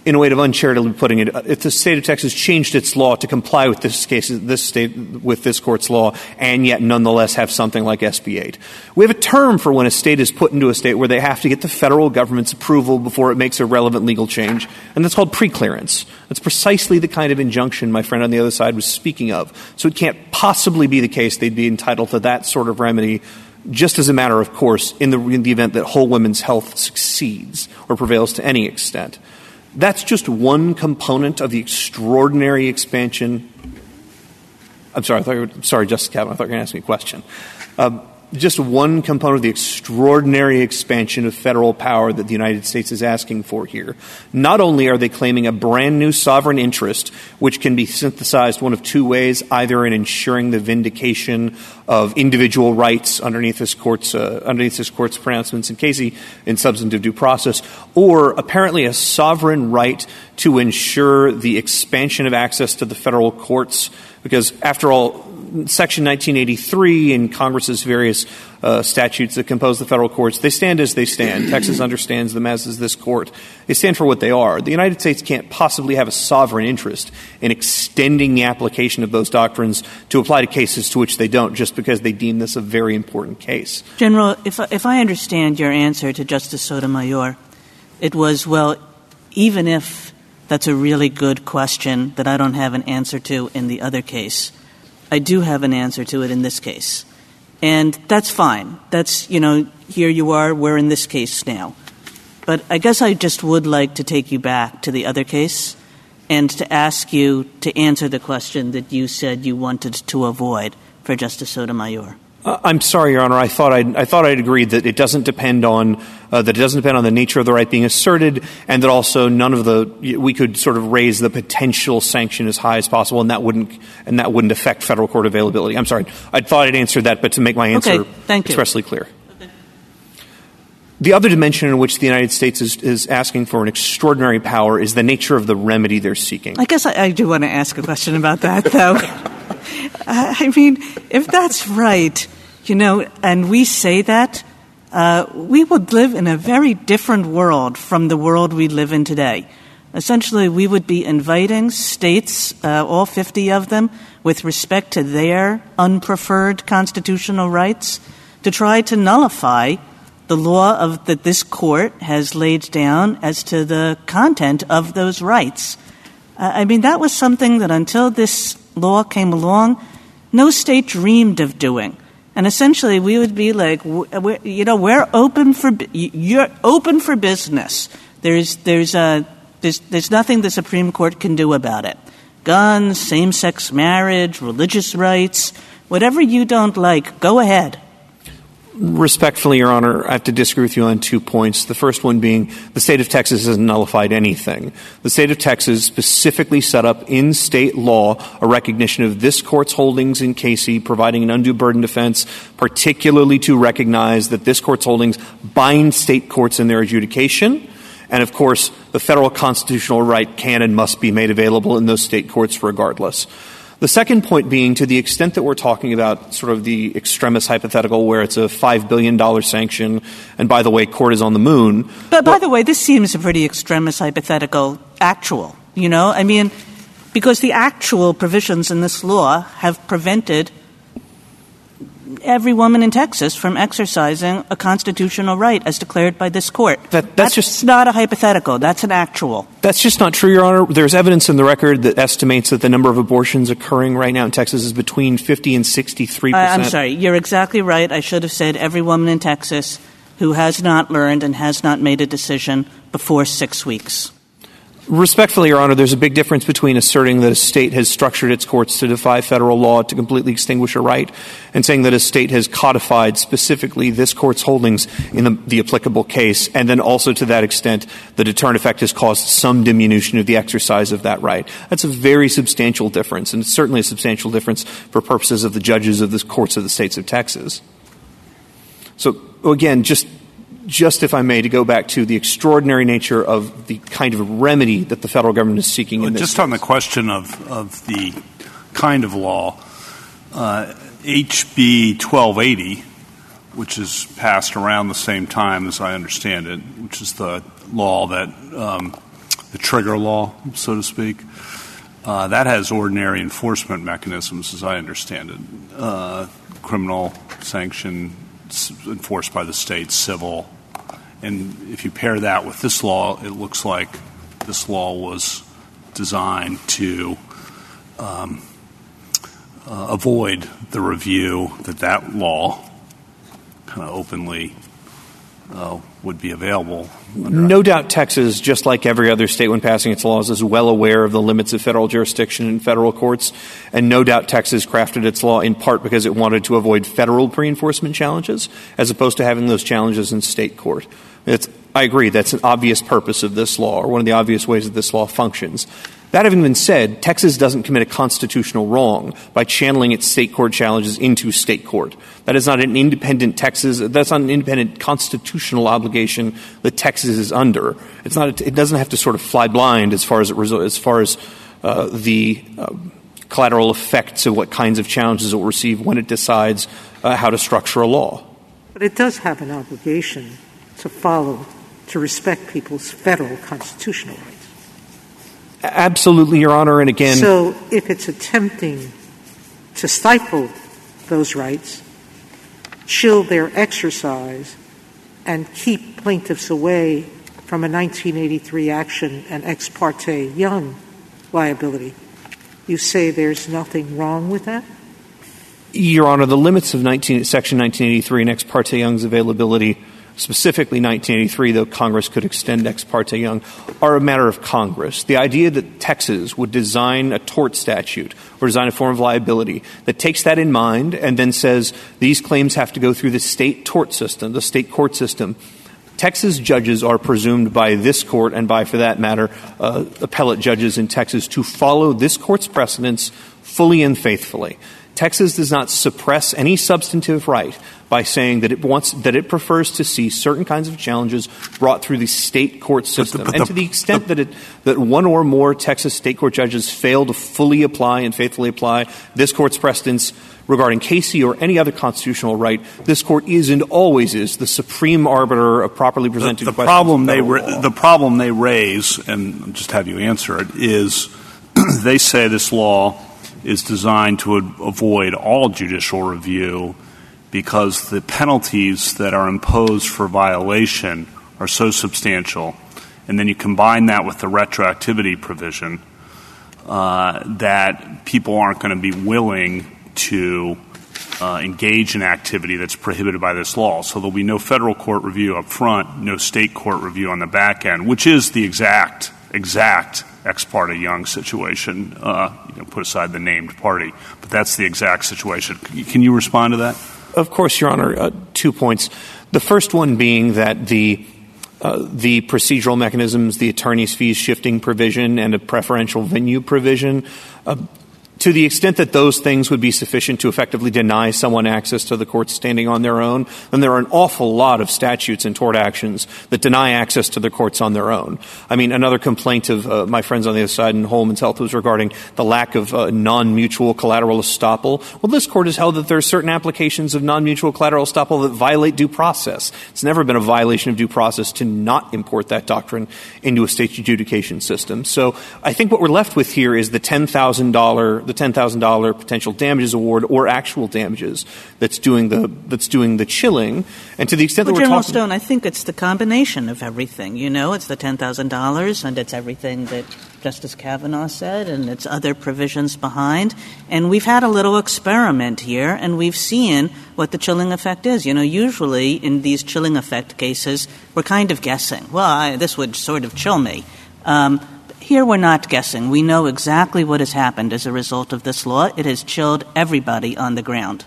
in a way of uncharitably putting it, if the state of Texas changed its law to comply with this case, this state, with this court's law, and yet nonetheless have something like S B eight. We have a term for when a state is put into a state where they have to get the federal government's approval before it makes a relevant legal change, and that's called preclearance. That's precisely the kind of injunction my friend on the other side was speaking of. So it can't possibly be the case they'd be entitled to that sort of remedy, just as a matter of course, in the, in the event that Whole Woman's Health succeeds or prevails to any extent. That's just one component of the extraordinary expansion. I'm sorry, I thought you were, sorry, Justice Kavanaugh, I thought you were going to ask me a question. Uh, just one component of the extraordinary expansion of federal power that the United States is asking for here. Not only are they claiming a brand new sovereign interest, which can be synthesized one of two ways, either in ensuring the vindication of individual rights underneath this court's uh, underneath this court's pronouncements in Casey in substantive due process, or apparently a sovereign right to ensure the expansion of access to the federal courts, because after all, Section nineteen eighty-three and Congress's various uh, statutes that compose the federal courts, they stand as they stand. Texas understands them as is this court. They stand for what they are. The United States can't possibly have a sovereign interest in extending the application of those doctrines to apply to cases to which they don't, just because they deem this a very important case. General, if, if I understand your answer to Justice Sotomayor, it was, well, even if that's a really good question that I don't have an answer to in the other case, I do have an answer to it in this case. And that's fine. That's, you know, here you are, we're in this case now. But I guess I just would like to take you back to the other case and to ask you to answer the question that you said you wanted to avoid for Justice Sotomayor. Uh, I'm sorry, Your Honor. I thought I'd, I thought I'd agreed that it doesn't depend on uh, that it doesn't depend on the nature of the right being asserted, and that also none of the we could sort of raise the potential sanction as high as possible, and that wouldn't and that wouldn't affect federal court availability. I'm sorry. I thought I'd answered that, but to make my answer okay, thank expressly you. Clear. The other dimension in which the United States is, is asking for an extraordinary power is the nature of the remedy they're seeking. I guess I, I do want to ask a question about that, though. I mean, if that's right, you know, and we say that, uh, we would live in a very different world from the world we live in today. Essentially, we would be inviting states, uh, all fifty of them, with respect to their unpreferred constitutional rights, to try to nullify the law of that this court has laid down as to the content of those rights. Uh, I mean, that was something that until this law came along, no state dreamed of doing. And essentially, we would be like, we're, you know, we're open for you're open for business. There's there's a there's there's nothing the Supreme Court can do about it. Guns, same-sex marriage, religious rights, whatever you don't like, go ahead. Respectfully, Your Honor, I have to disagree with you on two points. The first one being the state of Texas hasn't nullified anything. The state of Texas specifically set up in state law a recognition of this court's holdings in Casey, providing an undue burden defense, particularly to recognize that this court's holdings bind state courts in their adjudication. And, of course, the federal constitutional right can and must be made available in those state courts regardless. The second point being, to the extent that we're talking about sort of the extremist hypothetical where it's a five billion dollars sanction, and by the way, court is on the moon. But by the way, this seems a pretty extremist hypothetical actual, you know? I mean, because the actual provisions in this law have prevented every woman in Texas from exercising a constitutional right as declared by this court. That, that's, that's just not a hypothetical. That's an actual. That's just not true, Your Honor. There's evidence in the record that estimates that the number of abortions occurring right now in Texas is between fifty and sixty-three percent. I, I'm sorry. You're exactly right. I should have said every woman in Texas who has not learned and has not made a decision before six weeks. Respectfully, Your Honor, there's a big difference between asserting that a state has structured its courts to defy federal law to completely extinguish a right and saying that a state has codified specifically this court's holdings in the, the applicable case, and then also to that extent the deterrent effect has caused some diminution of the exercise of that right. That's a very substantial difference, and it's certainly a substantial difference for purposes of the judges of the courts of the states of Texas. So, again, just Just, if I may, to go back to the extraordinary nature of the kind of remedy that the federal government is seeking in this Just case. On the question of, of the kind of law, uh, H B twelve eighty, which is passed around the same time as I understand it, which is the law that um, – the trigger law, so to speak, uh, that has ordinary enforcement mechanisms, as I understand it, uh, criminal sanction enforced by the state, civil. And if you pair that with this law, it looks like this law was designed to um, uh, avoid the review that that law kind of openly uh, would be available. No doubt Texas, just like every other state when passing its laws, is well aware of the limits of federal jurisdiction in federal courts, and no doubt Texas crafted its law in part because it wanted to avoid federal pre-enforcement challenges as opposed to having those challenges in state court. It's, I agree, that's an obvious purpose of this law, or one of the obvious ways that this law functions. That having been said, Texas doesn't commit a constitutional wrong by channeling its state court challenges into state court. That is not an independent Texas – that's not an independent constitutional obligation that Texas is under. It's not – it doesn't have to sort of fly blind as far as it, as far as uh, the uh, collateral effects of what kinds of challenges it will receive when it decides uh, how to structure a law. But it does have an obligation to follow – to respect people's federal constitutional rights. Absolutely, Your Honor, and again... So if it's attempting to stifle those rights, chill their exercise, and keep plaintiffs away from a nineteen eighty-three action and ex parte Young liability, you say there's nothing wrong with that? Your Honor, the limits of nineteen, Section nineteen eighty-three and ex parte Young's availability specifically nineteen eighty-three, though Congress could extend ex parte Young, are a matter of Congress. The idea that Texas would design a tort statute or design a form of liability that takes that in mind and then says these claims have to go through the state tort system, the state court system. Texas judges are presumed by this court and by, for that matter, uh, appellate judges in Texas to follow this court's precedents fully and faithfully. Texas does not suppress any substantive right by saying that it wants that it prefers to see certain kinds of challenges brought through the state court system. But the, but the, and to the extent the, that it that one or more Texas state court judges fail to fully apply and faithfully apply this court's precedents regarding Casey or any other constitutional right, this court is and always is the supreme arbiter of properly presented the, the questions. Problem they ra- the problem they raise, and I'll just have you answer it, is they say this law is designed to avoid all judicial review because the penalties that are imposed for violation are so substantial. And then you combine that with the retroactivity provision uh, that people aren't going to be willing to uh, engage in activity that's prohibited by this law. So there'll be no federal court review up front, no state court review on the back end, which is the exact, exact ex parte Young situation, uh, you know, put aside the named party. But that's the exact situation. Can you respond to that? Of course, Your Honor. Uh, two points. The first one being that the uh, the procedural mechanisms, the attorney's fees shifting provision and a preferential venue provision, uh, to the extent that those things would be sufficient to effectively deny someone access to the courts standing on their own, then there are an awful lot of statutes and tort actions that deny access to the courts on their own. I mean, another complaint of uh, my friends on the other side in Whole Woman's Health was regarding the lack of uh, non-mutual collateral estoppel. Well, this court has held that there are certain applications of non-mutual collateral estoppel that violate due process. It's never been a violation of due process to not import that doctrine into a state adjudication system. So I think what we're left with here is the ten thousand dollars the ten thousand dollars potential damages award or actual damages that's doing the that's doing the chilling. And to the extent well, that we're General talking Stone, I think it's the combination of everything. You know, it's the ten thousand dollars and it's everything that Justice Kavanaugh said and it's other provisions behind. And we've had a little experiment here and we've seen what the chilling effect is. You know, usually in these chilling effect cases, we're kind of guessing, well, I, this would sort of chill me. Um Here we're not guessing. We know exactly what has happened as a result of this law. It has chilled everybody on the ground.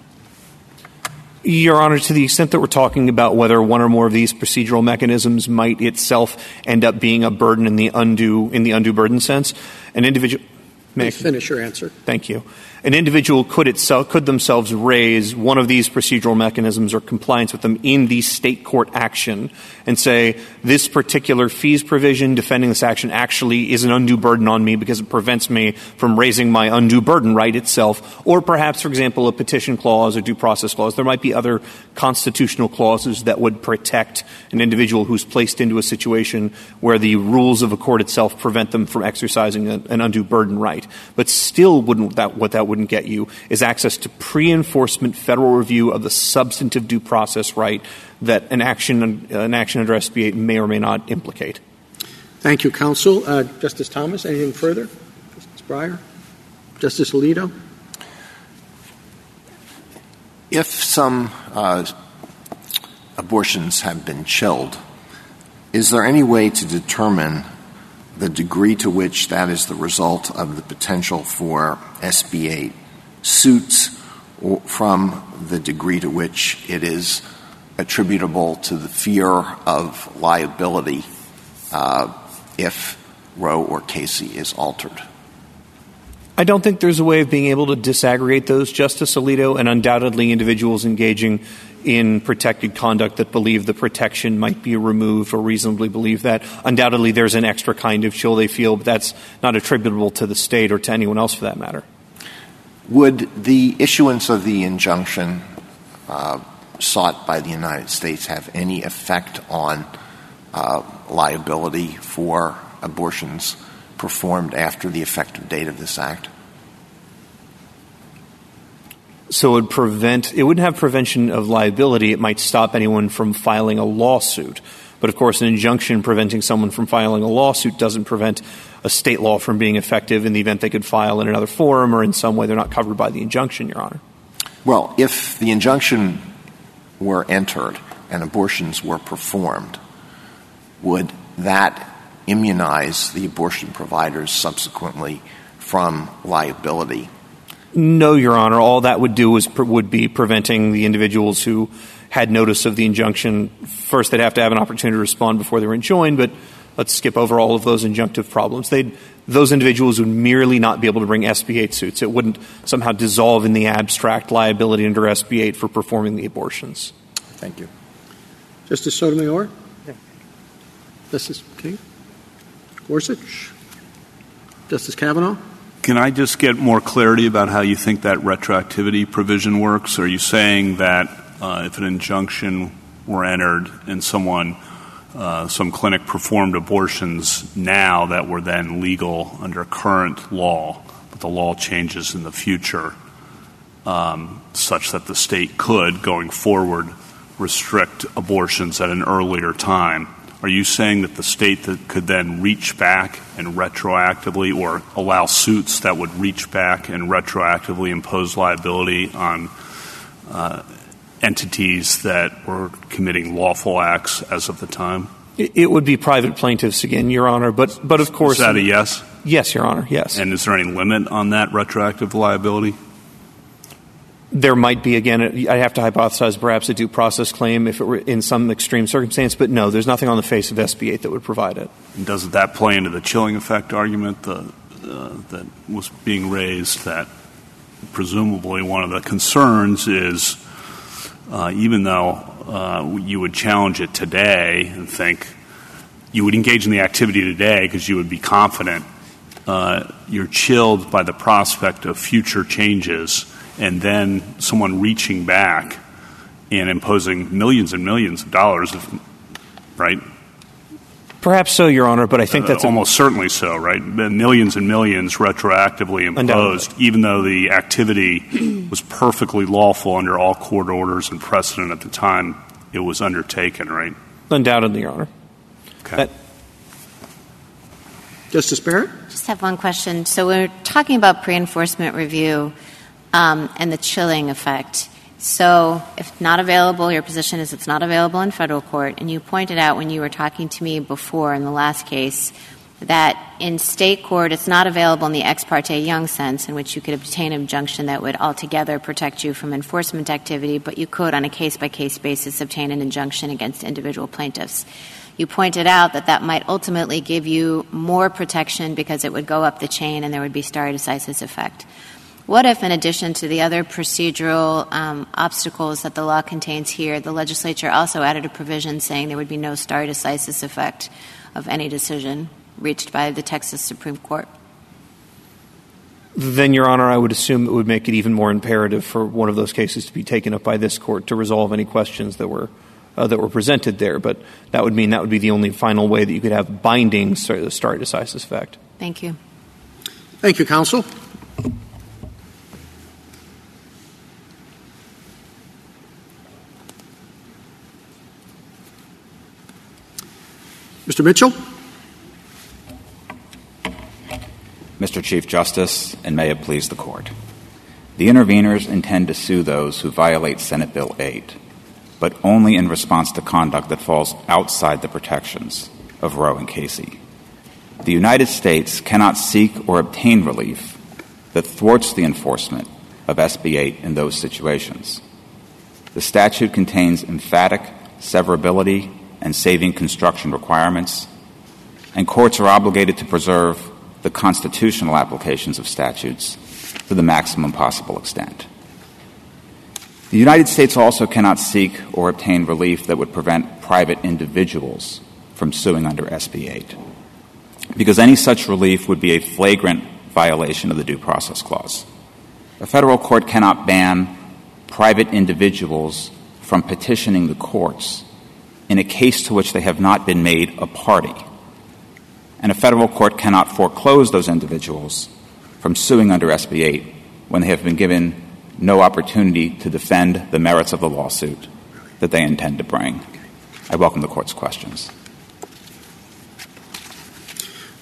Your Honor, to the extent that we're talking about whether one or more of these procedural mechanisms might itself end up being a burden in the undue in the undue burden sense, an individual may finish your answer. Thank you. An individual could itself could themselves raise one of these procedural mechanisms or compliance with them in the state court action and say, this particular fees provision defending this action actually is an undue burden on me because it prevents me from raising my undue burden right itself. Or perhaps, for example, a petition clause or due process clause. There might be other constitutional clauses that would protect an individual who's placed into a situation where the rules of a court itself prevent them from exercising a, an undue burden right. But still wouldn't that what that wouldn't get you is access to pre-enforcement federal review of the substantive due process right that an action an action under S B eight may or may not implicate. Thank you, counsel. Uh, Justice Thomas, anything further? Justice Breyer? Justice Alito? If some uh, abortions have been chilled, is there any way to determine the degree to which that is the result of the potential for S B eight suits or from the degree to which it is attributable to the fear of liability uh, if Roe or Casey is altered? I don't think there's a way of being able to disaggregate those, Justice Alito, and undoubtedly individuals engaging in protected conduct that believe the protection might be removed or reasonably believe that. Undoubtedly, there's an extra kind of chill they feel, but that's not attributable to the state or to anyone else for that matter. Would the issuance of the injunction uh, sought by the United States have any effect on uh, liability for abortions performed after the effective date of this act? So it would prevent, it wouldn't have prevention of liability. It might stop anyone from filing a lawsuit. But, of course, an injunction preventing someone from filing a lawsuit doesn't prevent a state law from being effective in the event they could file in another forum or in some way they're not covered by the injunction, Your Honor. Well, if the injunction were entered and abortions were performed, would that immunize the abortion providers subsequently from liability? No, Your Honor. All that would do is would be preventing the individuals who had notice of the injunction. First, they'd have to have an opportunity to respond before they were enjoined, but let's skip over all of those injunctive problems. They'd, those individuals would merely not be able to bring S B eight suits. It wouldn't somehow dissolve in the abstract liability under S B eight for performing the abortions. Thank you. Justice Sotomayor? Yeah. Justice King? Gorsuch? Justice Kavanaugh? Can I just get more clarity about how you think that retroactivity provision works? Are you saying that uh, if an injunction were entered and someone Uh, some clinic performed abortions now that were then legal under current law, but the law changes in the future um, such that the state could, going forward, restrict abortions at an earlier time? Are you saying that the state that could then reach back and retroactively or allow suits that would reach back and retroactively impose liability on uh entities that were committing lawful acts as of the time? It would be private plaintiffs again, Your Honor, but but of course... Is that a yes? Yes, Your Honor, yes. And is there any limit on that retroactive liability? There might be, again, I have to hypothesize perhaps a due process claim if it were in some extreme circumstance, but no, there's nothing on the face of S B eight that would provide it. And doesn't that play into the chilling effect argument the, uh, that was being raised, that presumably one of the concerns is Uh, even though uh, you would challenge it today and think you would engage in the activity today because you would be confident, uh, you're chilled by the prospect of future changes and then someone reaching back and imposing millions and millions of dollars, of, right? Perhaps so, Your Honor, but I think uh, that's... Almost a- certainly so, right? Millions and millions retroactively imposed, even though the activity was perfectly lawful under all court orders and precedent at the time it was undertaken, right? Undoubtedly, Your Honor. Okay. That- Justice Barrett? I just have one question. So we're talking about pre-enforcement review um, and the chilling effect. So if not available, your position is it's not available in federal court, and you pointed out when you were talking to me before in the last case that in state court it's not available in the ex parte Young sense in which you could obtain an injunction that would altogether protect you from enforcement activity, but you could on a case-by-case basis obtain an injunction against individual plaintiffs. You pointed out that that might ultimately give you more protection because it would go up the chain and there would be stare decisis effect. What if, in addition to the other procedural um, obstacles that the law contains here, the legislature also added a provision saying there would be no stare decisis effect of any decision reached by the Texas Supreme Court? Then, Your Honor, I would assume it would make it even more imperative for one of those cases to be taken up by this court to resolve any questions that were uh, that were presented there. But that would mean that would be the only final way that you could have binding stare decisis effect. Thank you. Thank you, counsel. Mister Mitchell? Mister Chief Justice, and may it please the Court. The interveners intend to sue those who violate Senate Bill eight, but only in response to conduct that falls outside the protections of Roe and Casey. The United States cannot seek or obtain relief that thwarts the enforcement of S B eight in those situations. The statute contains emphatic severability and saving construction requirements, and courts are obligated to preserve the constitutional applications of statutes to the maximum possible extent. The United States also cannot seek or obtain relief that would prevent private individuals from suing under S B eight, because any such relief would be a flagrant violation of the Due Process Clause. A federal court cannot ban private individuals from petitioning the courts in a case to which they have not been made a party. And a federal court cannot foreclose those individuals from suing under S B eight when they have been given no opportunity to defend the merits of the lawsuit that they intend to bring. I welcome the Court's questions.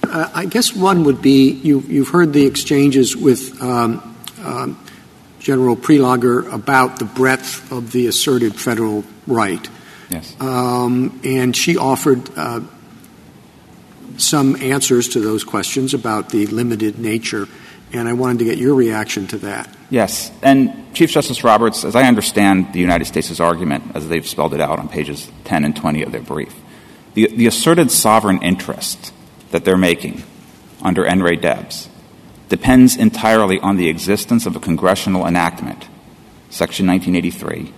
Uh, I guess one would be, you, you've heard the exchanges with um, um, General Prelogar about the breadth of the asserted federal right. Yes. Um, and she offered uh, some answers to those questions about the limited nature, and I wanted to get your reaction to that. Yes. And Chief Justice Roberts, as I understand the United States' argument, as they've spelled it out on pages ten and twenty of their brief, the, the asserted sovereign interest that they're making under N. Ray Debs depends entirely on the existence of a congressional enactment, Section nineteen eighty-three,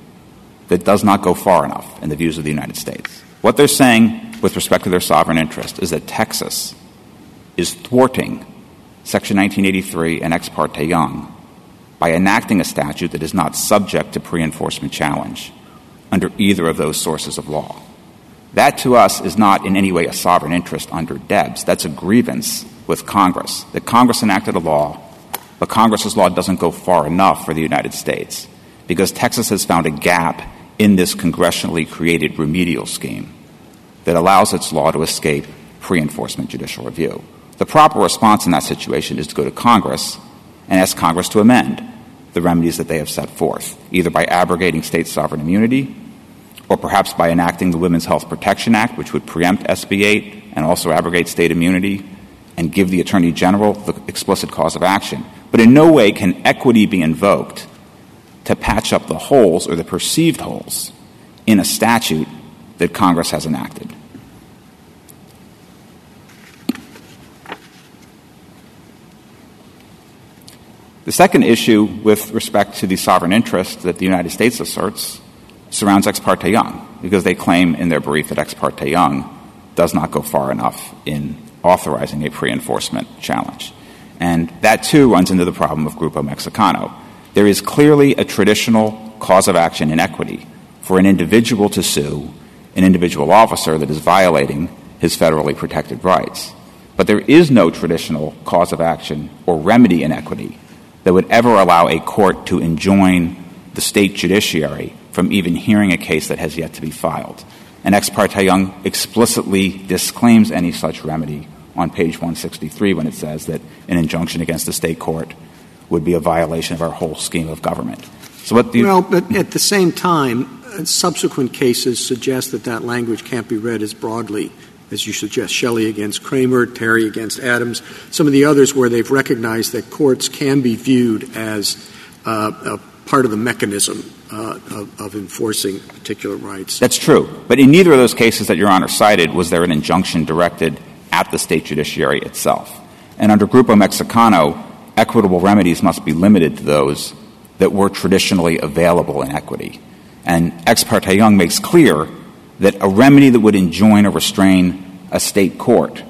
that does not go far enough in the views of the United States. What they're saying with respect to their sovereign interest is that Texas is thwarting Section nineteen eighty-three and Ex parte Young by enacting a statute that is not subject to pre-enforcement challenge under either of those sources of law. That, to us, is not in any way a sovereign interest under Debs. That's a grievance with Congress, that Congress enacted a law, but Congress's law doesn't go far enough for the United States because Texas has found a gap in this congressionally created remedial scheme that allows its law to escape pre-enforcement judicial review. The proper response in that situation is to go to Congress and ask Congress to amend the remedies that they have set forth, either by abrogating state sovereign immunity or perhaps by enacting the Women's Health Protection Act, which would preempt S B eight and also abrogate state immunity and give the Attorney General the explicit cause of action. But in no way can equity be invoked to patch up the holes or the perceived holes in a statute that Congress has enacted. The second issue with respect to the sovereign interest that the United States asserts surrounds Ex parte Young, because they claim in their brief that Ex parte Young does not go far enough in authorizing a pre-enforcement challenge. And that, too, runs into the problem of Grupo Mexicano. There is clearly a traditional cause of action in equity for an individual to sue an individual officer that is violating his federally protected rights. But there is no traditional cause of action or remedy in equity that would ever allow a court to enjoin the state judiciary from even hearing a case that has yet to be filed. And Ex parte Young explicitly disclaims any such remedy on page one sixty-three when it says that an injunction against the state court would be a violation of our whole scheme of government. So what the well, but at the same time, subsequent cases suggest that that language can't be read as broadly as you suggest. Shelley against Kramer, Terry against Adams, some of the others where they've recognized that courts can be viewed as uh, a part of the mechanism Uh, of, of enforcing particular rights. That's true. But in neither of those cases that Your Honor cited was there an injunction directed at the state judiciary itself. And under Grupo Mexicano, equitable remedies must be limited to those that were traditionally available in equity. And Ex parte Young makes clear that a remedy that would enjoin or restrain a state court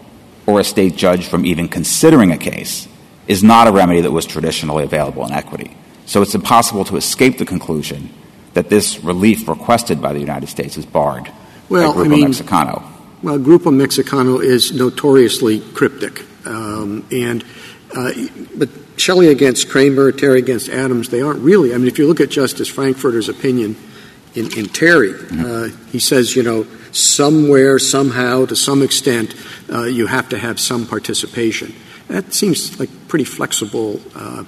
or a state judge from even considering a case is not a remedy that was traditionally available in equity. So it's impossible to escape the conclusion that this relief requested by the United States is barred well, by Grupo I mean, Mexicano. Well, Grupo Mexicano is notoriously cryptic. Um, and uh, but Shelley against Kramer, Terry against Adams, they aren't really. I mean, if you look at Justice Frankfurter's opinion in, in Terry, mm-hmm. uh, he says, you know, somewhere, somehow, to some extent, uh, you have to have some participation. That seems like pretty flexible uh,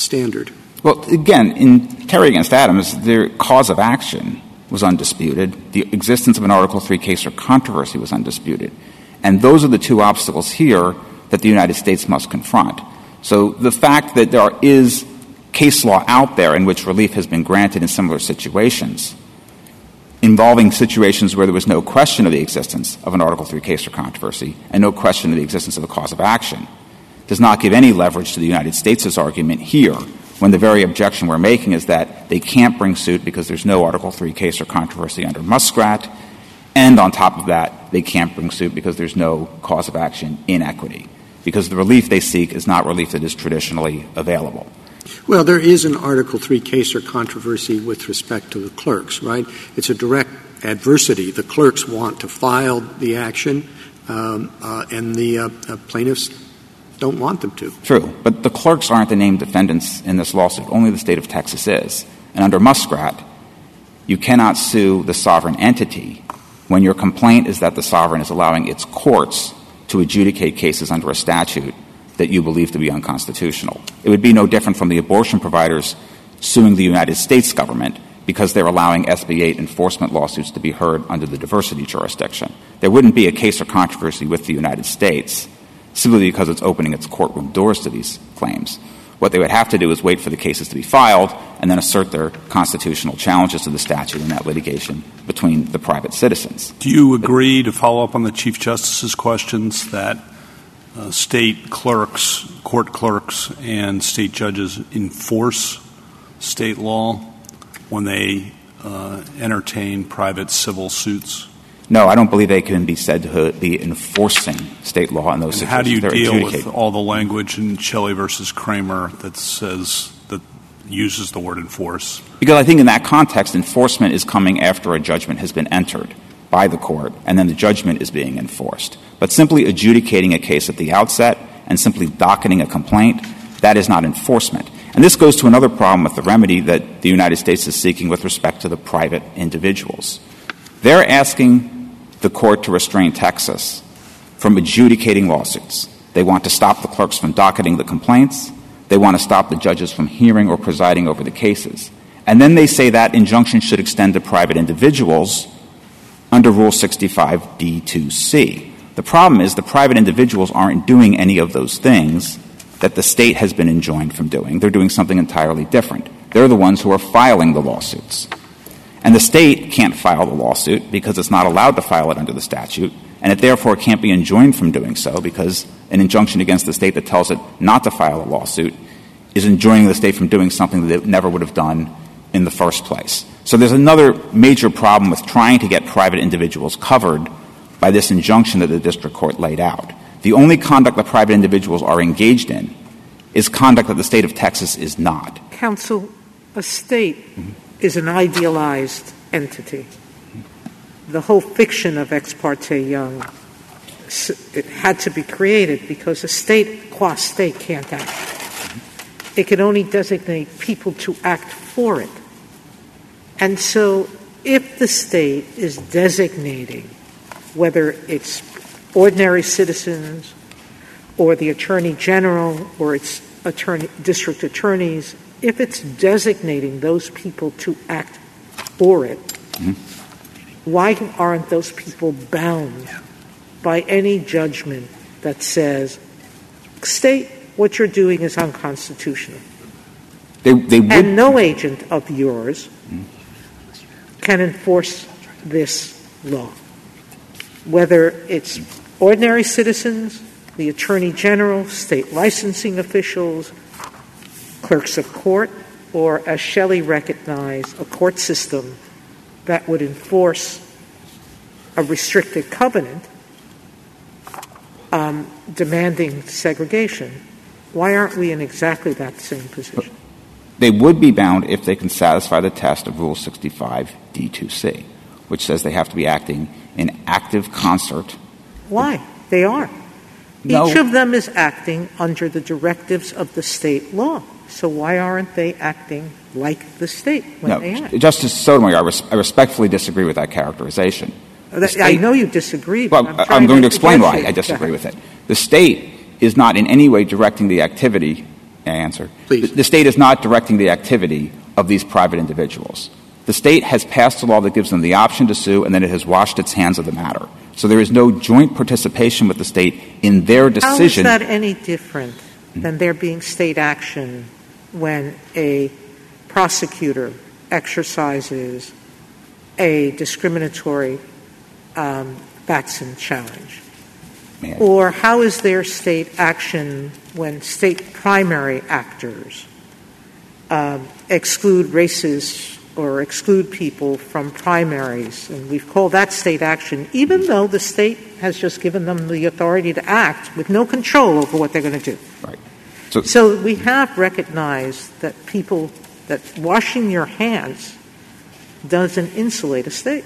standard. Well, again, in Terry against Adams, their cause of action was undisputed. The existence of an Article three case or controversy was undisputed. And those are the two obstacles here that the United States must confront. So the fact that there is case law out there in which relief has been granted in similar situations, involving situations where there was no question of the existence of an Article three case or controversy and no question of the existence of a cause of action, does not give any leverage to the United States' argument here, when the very objection we're making is that they can't bring suit because there's no Article three case or controversy under Muskrat, and on top of that, they can't bring suit because there's no cause of action in equity, because the relief they seek is not relief that is traditionally available. Well, there is an Article three case or controversy with respect to the clerks, right? It's a direct adversity. The clerks want to file the action, um, uh, and the uh, uh, plaintiffs don't want them to. True. But the clerks aren't the named defendants in this lawsuit. Only the state of Texas is. And under Muskrat, you cannot sue the sovereign entity when your complaint is that the sovereign is allowing its courts to adjudicate cases under a statute that you believe to be unconstitutional. It would be no different from the abortion providers suing the United States government because they're allowing S B eight enforcement lawsuits to be heard under the diversity jurisdiction. There wouldn't be a case or controversy with the United States simply because it's opening its courtroom doors to these claims. What they would have to do is wait for the cases to be filed and then assert their constitutional challenges to the statute in that litigation between the private citizens. Do you agree, to follow up on the Chief Justice's questions, that uh, state clerks, court clerks, and state judges enforce state law when they uh, entertain private civil suits? No, I don't believe they can be said to be enforcing state law in those and situations. How do you They're deal with all the language in Shelley versus Kramer that says that uses the word enforce? Because I think in that context, enforcement is coming after a judgment has been entered by the court, and then the judgment is being enforced. But simply adjudicating a case at the outset and simply docketing a complaint, that is not enforcement. And this goes to another problem with the remedy that the United States is seeking with respect to the private individuals. They're asking the court to restrain Texas from adjudicating lawsuits. They want to stop the clerks from docketing the complaints. They want to stop the judges from hearing or presiding over the cases. And then they say that injunction should extend to private individuals under Rule sixty-five B two C. The problem is the private individuals aren't doing any of those things that the state has been enjoined from doing. They're doing something entirely different. They're the ones who are filing the lawsuits. And the state can't file the lawsuit because it's not allowed to file it under the statute, and it therefore can't be enjoined from doing so because an injunction against the state that tells it not to file a lawsuit is enjoining the state from doing something that it never would have done in the first place. So there's another major problem with trying to get private individuals covered by this injunction that the district court laid out. The only conduct that private individuals are engaged in is conduct that the state of Texas is not. Counsel, a state mm-hmm. is an idealized entity. The whole fiction of Ex parte Young, it had to be created because a state qua state can't act. It can only designate people to act for it. And so if the state is designating, whether it's ordinary citizens or the attorney general or its attorney, district attorneys, if it's designating those people to act for it, mm-hmm. why aren't those people bound yeah. by any judgment that says, state, what you're doing is unconstitutional? They, they would, and no agent of yours mm-hmm. can enforce this law, whether it's ordinary citizens, the attorney general, state licensing officials, clerks of court, or, as Shelley recognized, a court system that would enforce a restricted covenant um, demanding segregation. Why aren't we in exactly that same position? They would be bound if they can satisfy the test of Rule sixty-five D two C, which says they have to be acting in active concert. Why? They are. No. Each of them is acting under the directives of the state law. So why aren't they acting like the state when no, they act? Justice Sotomayor, I, res- I respectfully disagree with that characterization. The state, I know you disagree. But well, I'm, I'm going to, to explain why I disagree with it. The state is not in any way directing the activity – may I answer? Please. The, the state is not directing the activity of these private individuals. The state has passed a law that gives them the option to sue, and then it has washed its hands of the matter. So there is no joint participation with the state in their decision. How is that any different mm-hmm. than there being state action when a prosecutor exercises a discriminatory um, Batson challenge? Man. Or how is there state action when state primary actors um, exclude races or exclude people from primaries? And we've called that state action, even though the state has just given them the authority to act with no control over what they're going to do. Right. So, so we have recognized that people, that washing your hands doesn't insulate a state.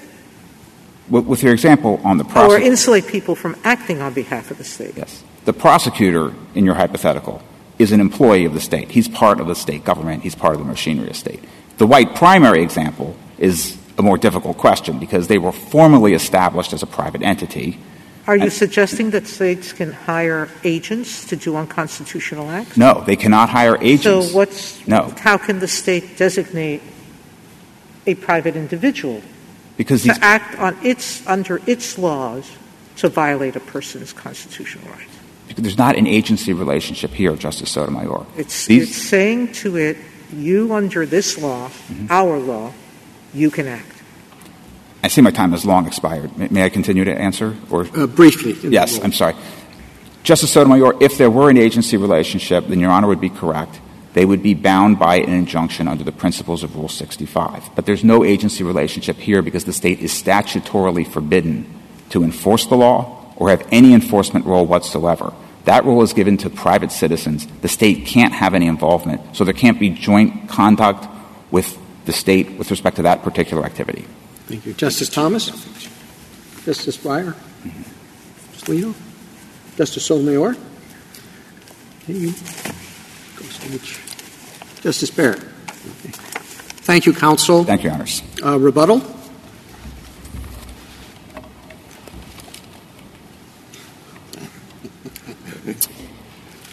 With your example on the prosecutor. Or insulate people from acting on behalf of the state. Yes. The prosecutor, in your hypothetical, is an employee of the state. He's part of the state government. He's part of the machinery of state. The white primary example is a more difficult question because they were formally established as a private entity. Are you suggesting that states can hire agents to do unconstitutional acts? No, they cannot hire agents. So what's, no. how can the state designate a private individual because to act on its under its laws to violate a person's constitutional rights. There's not an agency relationship here, Justice Sotomayor. It's, These, it's saying to it, you under this law, mm-hmm. our law, you can act. I see my time has long expired. May, may I continue to answer? Or uh, briefly. Yes, I'm sorry. Justice Sotomayor, if there were an agency relationship, then Your Honor would be correct. They would be bound by an injunction under the principles of Rule sixty-five. But there's no agency relationship here because the state is statutorily forbidden to enforce the law or have any enforcement role whatsoever. That role is given to private citizens. The state can't have any involvement, so there can't be joint conduct with the state with respect to that particular activity. Thank you. Justice Thomas? Justice Breyer? Mm-hmm. Justice Alito? Justice Sotomayor? You. Justice Barrett. Okay. Thank you, counsel. Thank you, Your Honors. Uh, rebuttal?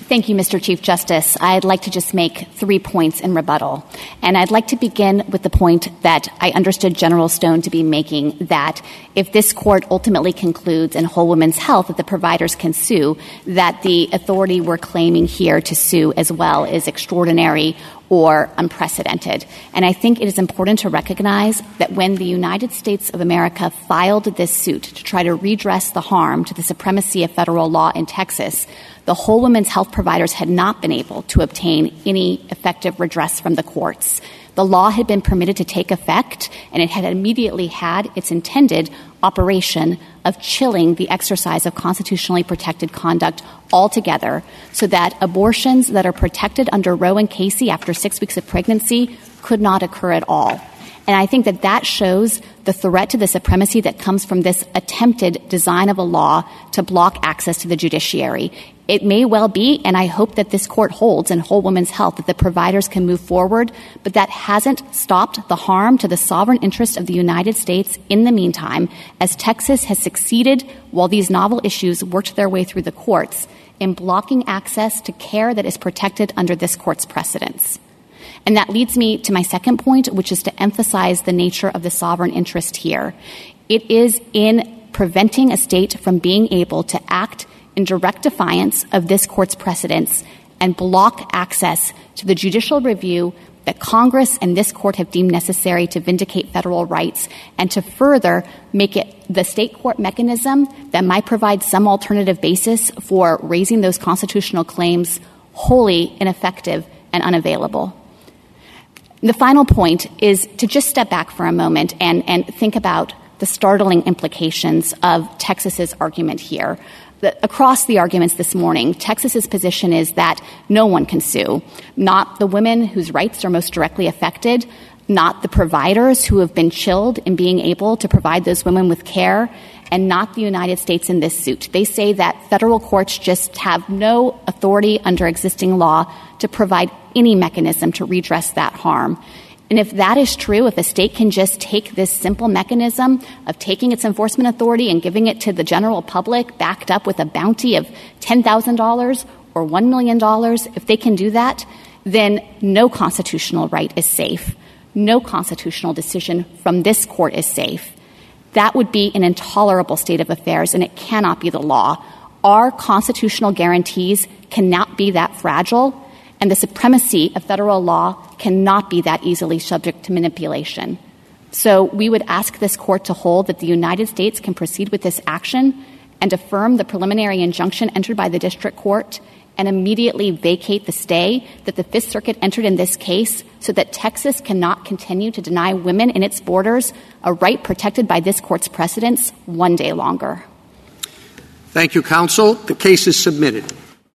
Thank you, Mister Chief Justice. I'd like to just make three points in rebuttal. And I'd like to begin with the point that I understood General Stone to be making, that if this court ultimately concludes in Whole Woman's Health that the providers can sue, that the authority we're claiming here to sue as well is extraordinary or unprecedented. And I think it is important to recognize that when the United States of America filed this suit to try to redress the harm to the supremacy of federal law in Texas, the Whole Woman's Health providers had not been able to obtain any effective redress from the courts. The law had been permitted to take effect, and it had immediately had its intended operation of chilling the exercise of constitutionally protected conduct altogether so that abortions that are protected under Roe and Casey after six weeks of pregnancy could not occur at all. And I think that that shows the threat to the supremacy that comes from this attempted design of a law to block access to the judiciary. It may well be, and I hope that this court holds in Whole Woman's Health, that the providers can move forward, but that hasn't stopped the harm to the sovereign interest of the United States in the meantime, as Texas has succeeded, while these novel issues worked their way through the courts, in blocking access to care that is protected under this court's precedents. And that leads me to my second point, which is to emphasize the nature of the sovereign interest here. It is in preventing a state from being able to act in direct defiance of this court's precedents and block access to the judicial review that Congress and this court have deemed necessary to vindicate federal rights and to further make it the state court mechanism that might provide some alternative basis for raising those constitutional claims wholly ineffective and unavailable. The final point is to just step back for a moment and, and think about the startling implications of Texas's argument here. Across the arguments this morning, Texas's position is that no one can sue, not the women whose rights are most directly affected, not the providers who have been chilled in being able to provide those women with care, and not the United States in this suit. They say that federal courts just have no authority under existing law to provide any mechanism to redress that harm. And if that is true, if a state can just take this simple mechanism of taking its enforcement authority and giving it to the general public backed up with a bounty of ten thousand dollars or one million dollars, if they can do that, then no constitutional right is safe. No constitutional decision from this court is safe. That would be an intolerable state of affairs, and it cannot be the law. Our constitutional guarantees cannot be that fragile, and the supremacy of federal law cannot be that easily subject to manipulation. So we would ask this court to hold that the United States can proceed with this action and affirm the preliminary injunction entered by the district court and immediately vacate the stay that the Fifth Circuit entered in this case so that Texas cannot continue to deny women in its borders a right protected by this court's precedents one day longer. Thank you, counsel. The case is submitted.